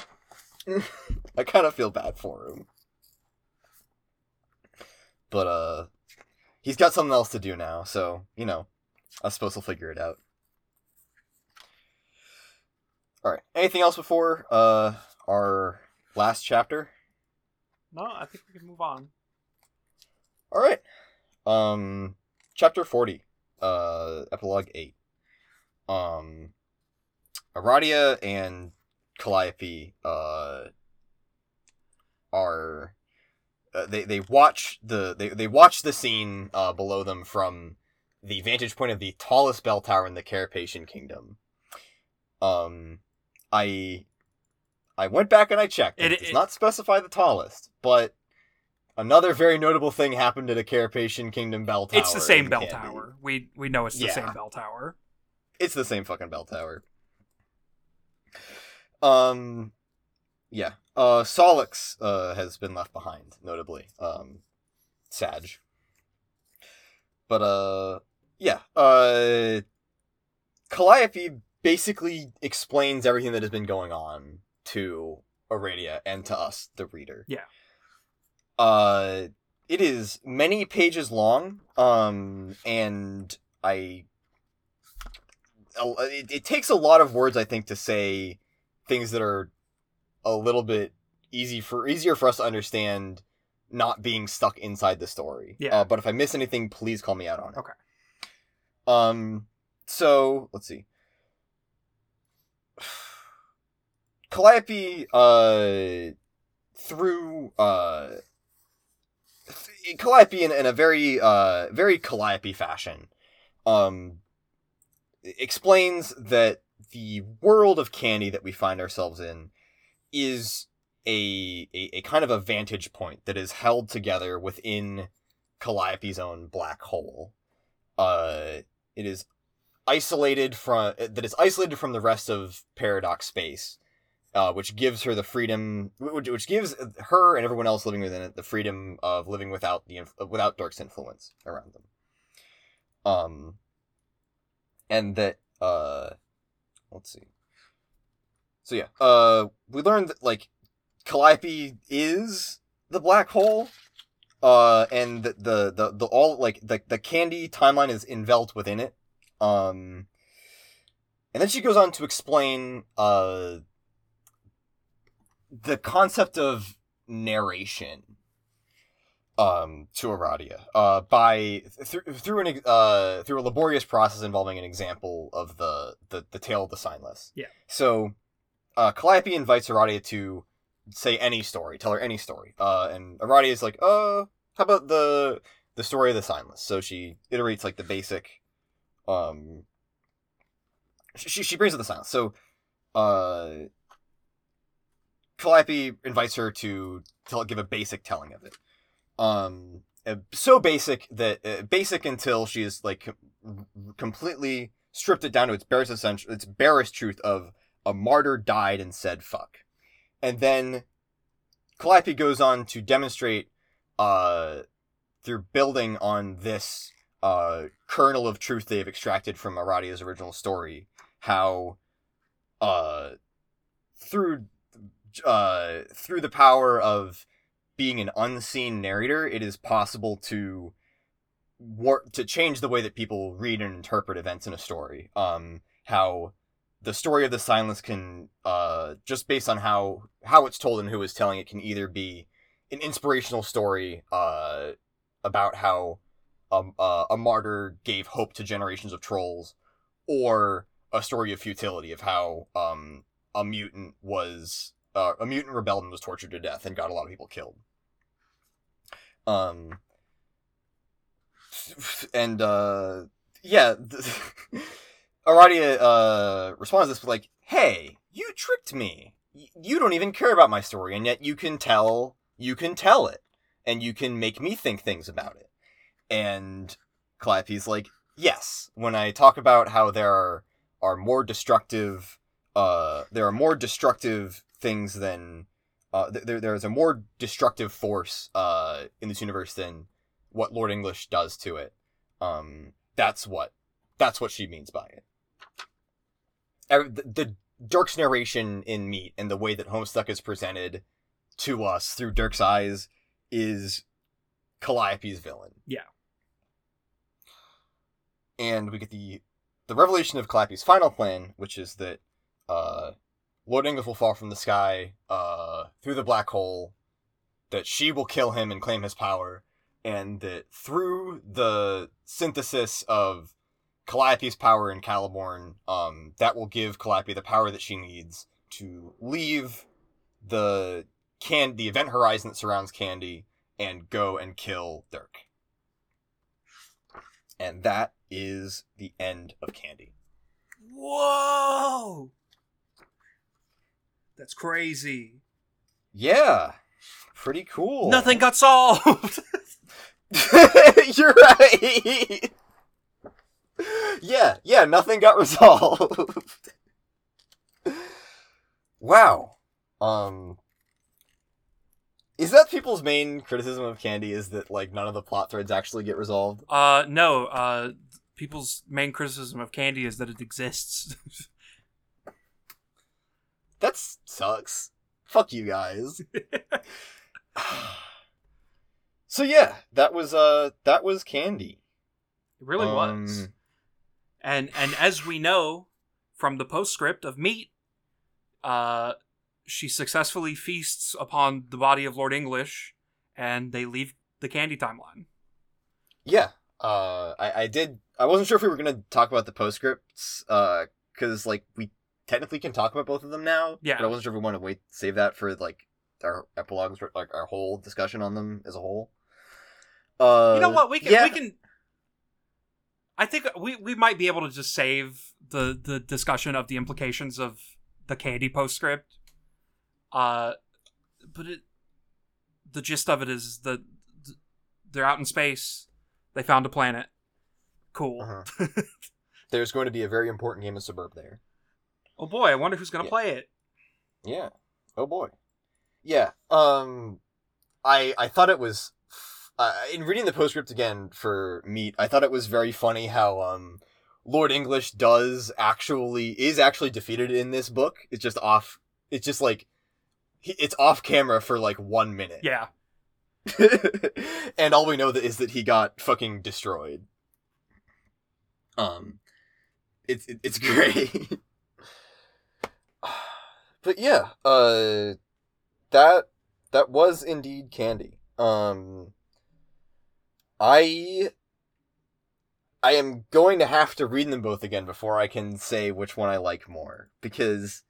I kind of feel bad for him, but uh, he's got something else to do now, so you know, I suppose he'll figure it out. All right. Anything else before uh our last chapter? No, I think we can move on. All right, um, chapter forty, uh, epilogue eight. Um, Aradia and Calliope uh, are uh, they they watch the they, they watch the scene uh, below them from the vantage point of the tallest bell tower in the Carapacian Kingdom. Um, I I went back and I checked. It, it, it does it, not specify the tallest, but. Another very notable thing happened at a Carapacian Kingdom bell tower. It's the same bell Candy. tower. We we know it's the yeah. same bell tower. It's the same fucking bell tower. Um, yeah. Uh, Sollux uh, has been left behind, notably. Um, Sag. But uh, yeah. Uh, Calliope basically explains everything that has been going on to Aradia and to us, the reader. Yeah. Uh, it is many pages long, um, and I, it, it takes a lot of words, I think, to say things that are a little bit easy for easier for us to understand, not being stuck inside the story. Yeah. Uh, but if I miss anything, please call me out on it. Okay. Um. So let's see. Calliope, uh, through uh, th- Calliope in, in a very, uh, very Calliope fashion, um, explains that the world of candy that we find ourselves in is a, a a kind of a vantage point that is held together within Calliope's own black hole. Uh, it is isolated from that is isolated from the rest of Paradox space. Uh, which gives her the freedom, which, which gives her and everyone else living within it the freedom of living without the inf- without Dirk's influence around them. Um, and that, uh, let's see. So yeah, uh, we learned that like Calliope is the black hole, uh, and that the the the all like the the candy timeline is enveloped within it. Um, and then she goes on to explain, uh. the concept of narration um, to Aradia uh, by th- through an uh, through a laborious process involving an example of the the, the tale of the Signless. Yeah. So uh, Calliope invites Aradia to say any story, tell her any story, uh, and Aradia is like, "Oh, how about the the story of the Signless?" So she iterates like the basic. Um. She she brings up the Signless. So, uh. Calliope invites her to tell, give a basic telling of it. Um, so basic that uh, basic until she is like com- completely stripped it down to its barest essential, its barest truth of a martyr died and said fuck. And then Calliope goes on to demonstrate uh, through building on this uh, kernel of truth they've extracted from Aradia's original story, how uh, through Uh, through the power of being an unseen narrator, it is possible to war- to change the way that people read and interpret events in a story. Um, how the story of the Signless can, uh, just based on how how it's told and who is telling it, can either be an inspirational story uh, about how a, uh, a martyr gave hope to generations of trolls, or a story of futility of how um, a mutant was. Uh, a mutant rebelled and was tortured to death and got a lot of people killed. Um, and, uh, yeah, Aradia, uh, responds to this with, like, hey, you tricked me. Y- you don't even care about my story, and yet you can tell, you can tell it, and you can make me think things about it. And Calliope's like, yes, when I talk about how there are, are more destructive, uh, there are more destructive things than uh, there. There is a more destructive force uh, in this universe than what Lord English does to it. Um, that's what that's what she means by it. The, the Dirk's narration in Meat and the way that Homestuck is presented to us through Dirk's eyes is Calliope's villain. Yeah, and we get the the revelation of Calliope's final plan, which is that. Uh, Lord English will fall from the sky uh, through the black hole, that she will kill him and claim his power, and that through the synthesis of Calliope's power in Caliborn, um, that will give Calliope the power that she needs to leave the can- the event horizon that surrounds Candy and go and kill Dirk. And that is the end of Candy. Whoa! That's crazy. Yeah. Pretty cool. Nothing got solved. You're right. Yeah, yeah, nothing got resolved. Wow. Um Is that people's main criticism of Candy is that like none of the plot threads actually get resolved? Uh no, uh people's main criticism of Candy is that it exists. That sucks. Fuck you guys. So yeah, that was uh, that was Candy. It really um, was. And and as we know from the postscript of Meat, uh, she successfully feasts upon the body of Lord English, and they leave the candy timeline. Yeah. Uh, I, I did... I wasn't sure if we were going to talk about the postscripts, uh, because, like, we technically can talk about both of them now. Yeah. But I wasn't sure if we wanted to wait, save that for, like, our epilogues, like, our whole discussion on them as a whole. Uh, you know what? We can... Yeah. We can... I think we, we might be able to just save the, the discussion of the implications of the candy postscript. Uh, but it, the gist of it is that they're out in space. They found a planet. Cool. Uh-huh. There's going to be a very important game of Suburb there. Oh boy, I wonder who's going to yeah. play it. Yeah. Oh boy. Yeah. Um, I I thought it was... Uh, in reading the postscript again for Meat, I thought it was very funny how um, Lord English does actually is actually defeated in this book. It's just off. It's just like he, it's off camera for like one minute. Yeah, and all we know that is that he got fucking destroyed. Um, it's it, it's great, but yeah, uh, that that was indeed candy. Um. I I am going to have to read them both again before I can say which one I like more, because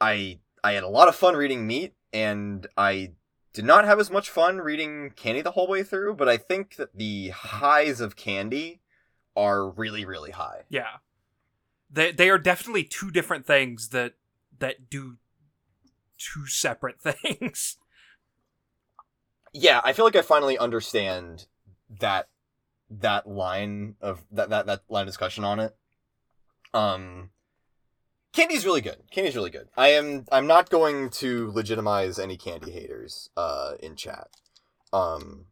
I I had a lot of fun reading Meat, and I did not have as much fun reading Candy the whole way through, but I think that the highs of Candy are really, really high. Yeah. They they are definitely two different things that that do two separate things. Yeah, I feel like I finally understand that that line of that, that that line of discussion on it. Um Candy's really good. Candy's really good. I am I'm not going to legitimize any candy haters uh in chat. Um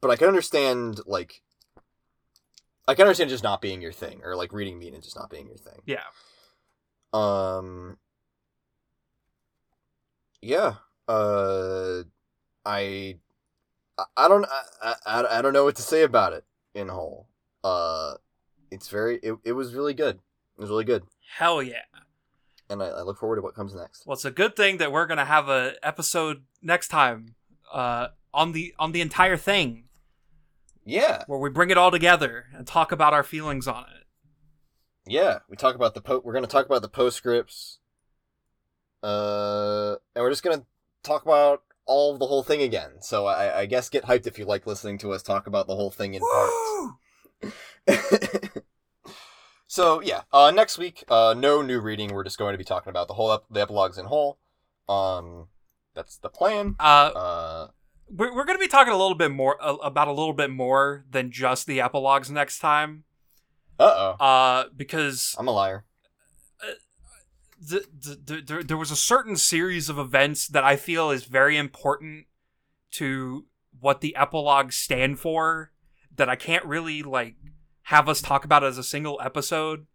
but I can understand like I can understand just not being your thing, or like reading Meat and just not being your thing. Yeah. Um Yeah. Uh I I don't I, I, I don't know what to say about it in whole. Uh, it's very it, it was really good. It was really good. Hell yeah! And I, I look forward to what comes next. Well, it's a good thing that we're gonna have a episode next time uh, on the on the entire thing. Yeah, where we bring it all together and talk about our feelings on it. Yeah, we talk about the po- we're gonna talk about the postscripts. Uh, and we're just gonna talk about all of the whole thing again. So I, I guess get hyped if you like listening to us talk about the whole thing in parts. So yeah, uh, next week, uh, no new reading. We're just going to be talking about the whole ep- the epilogues in whole. Um, that's the plan. Uh, uh we're we're going to be talking a little bit more uh, about a little bit more than just the epilogues next time. Uh oh. Uh, because I'm a liar. The, the, the, there was a certain series of events that I feel is very important to what the epilogues stand for that I can't really like have us talk about as a single episode,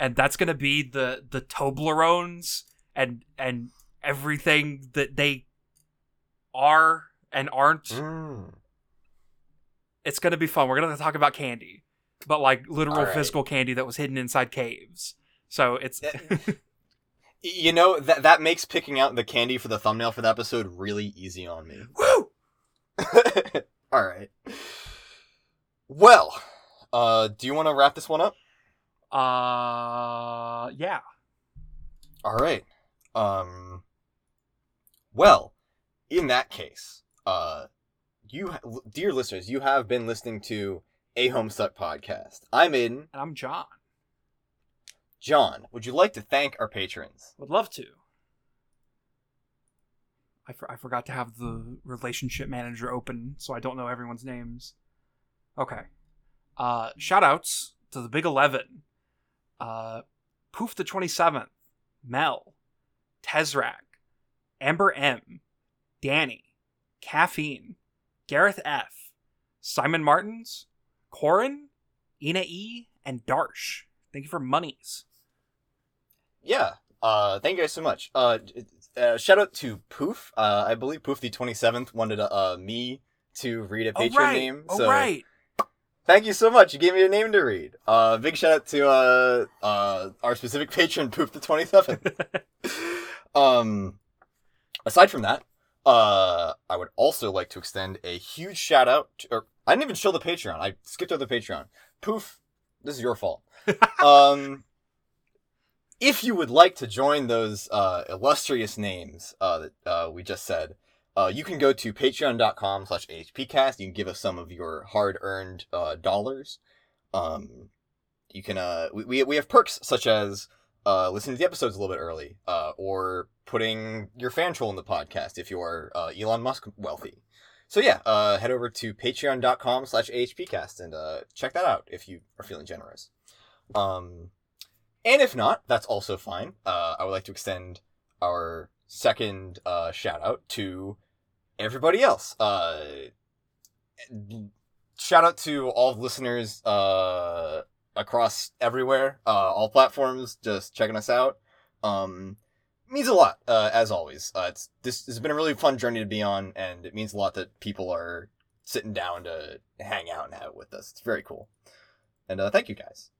and that's going to be the the Toblerones and and everything that they are and aren't. Mm. It's going to be fun. We're going to talk about candy, but like literal All right. physical candy that was hidden inside caves. So it's... You know, that that makes picking out the candy for the thumbnail for the episode really easy on me. Woo! All right. Well, uh, do you want to wrap this one up? Uh, yeah. All right. Um. Well, in that case, uh, you, dear listeners, you have been listening to a Homestuck podcast. I'm Aiden. And I'm John. John, would you like to thank our patrons? Would love to. I, for- I forgot to have the relationship manager open, so I don't know everyone's names. Okay. Uh, shout-outs to the Big Eleven. Uh, Poof the twenty-seventh. Mel. Tezrak. Amber M. Danny. Caffeine. Gareth F. Simon Martins. Corin. Ina E. And Darsh. Thank you for monies. Yeah, uh, thank you guys so much. Uh, uh, shout out to Poof. Uh, I believe Poof the twenty-seventh wanted uh, me to read a patron oh, right. name. So oh, right. Thank you so much. You gave me a name to read. Uh, big shout out to uh, uh, our specific patron, Poof the twenty-seventh. um, Aside from that, uh, I would also like to extend a huge shout out to, or I didn't even show the Patreon. I skipped over the Patreon. Poof, this is your fault. um, if you would like to join those uh, illustrious names uh, that uh, we just said, uh, you can go to patreon.com slash ahpcast. You can give us some of your hard-earned uh, dollars. Um, you can, uh, we, we have perks such as uh, listening to the episodes a little bit early, uh, or putting your fan troll in the podcast if you are uh, Elon Musk wealthy. So yeah, uh, head over to patreon.com slash ahpcast and uh, check that out if you are feeling generous. Um, and if not, that's also fine. Uh, I would like to extend our second uh, shout out to everybody else. Uh, shout out to all the listeners uh, across everywhere, uh, all platforms, just checking us out. Um, means a lot, uh, as always. Uh, it's this has been a really fun journey to be on, and it means a lot that people are sitting down to hang out and have it with us. It's very cool. And uh, thank you guys.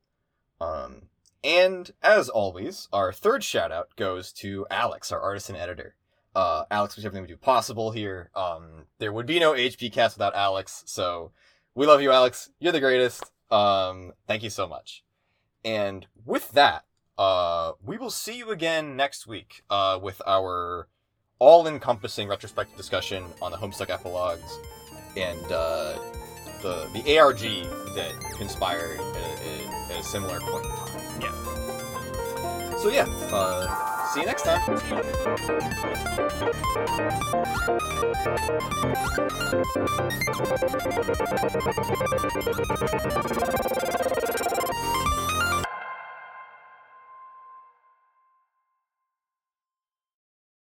Um, and as always, our third shout out goes to Alex, our artist and editor. Uh, Alex makes everything we do possible here. Um, there would be no HPcast without Alex, so we love you, Alex. You're the greatest. Um, thank you so much. And with that, Uh, we will see you again next week uh, with our all-encompassing retrospective discussion on the Homestuck epilogues and uh, the the A R G that conspired at, at a similar point in time. Yeah. So yeah, uh, see you next time.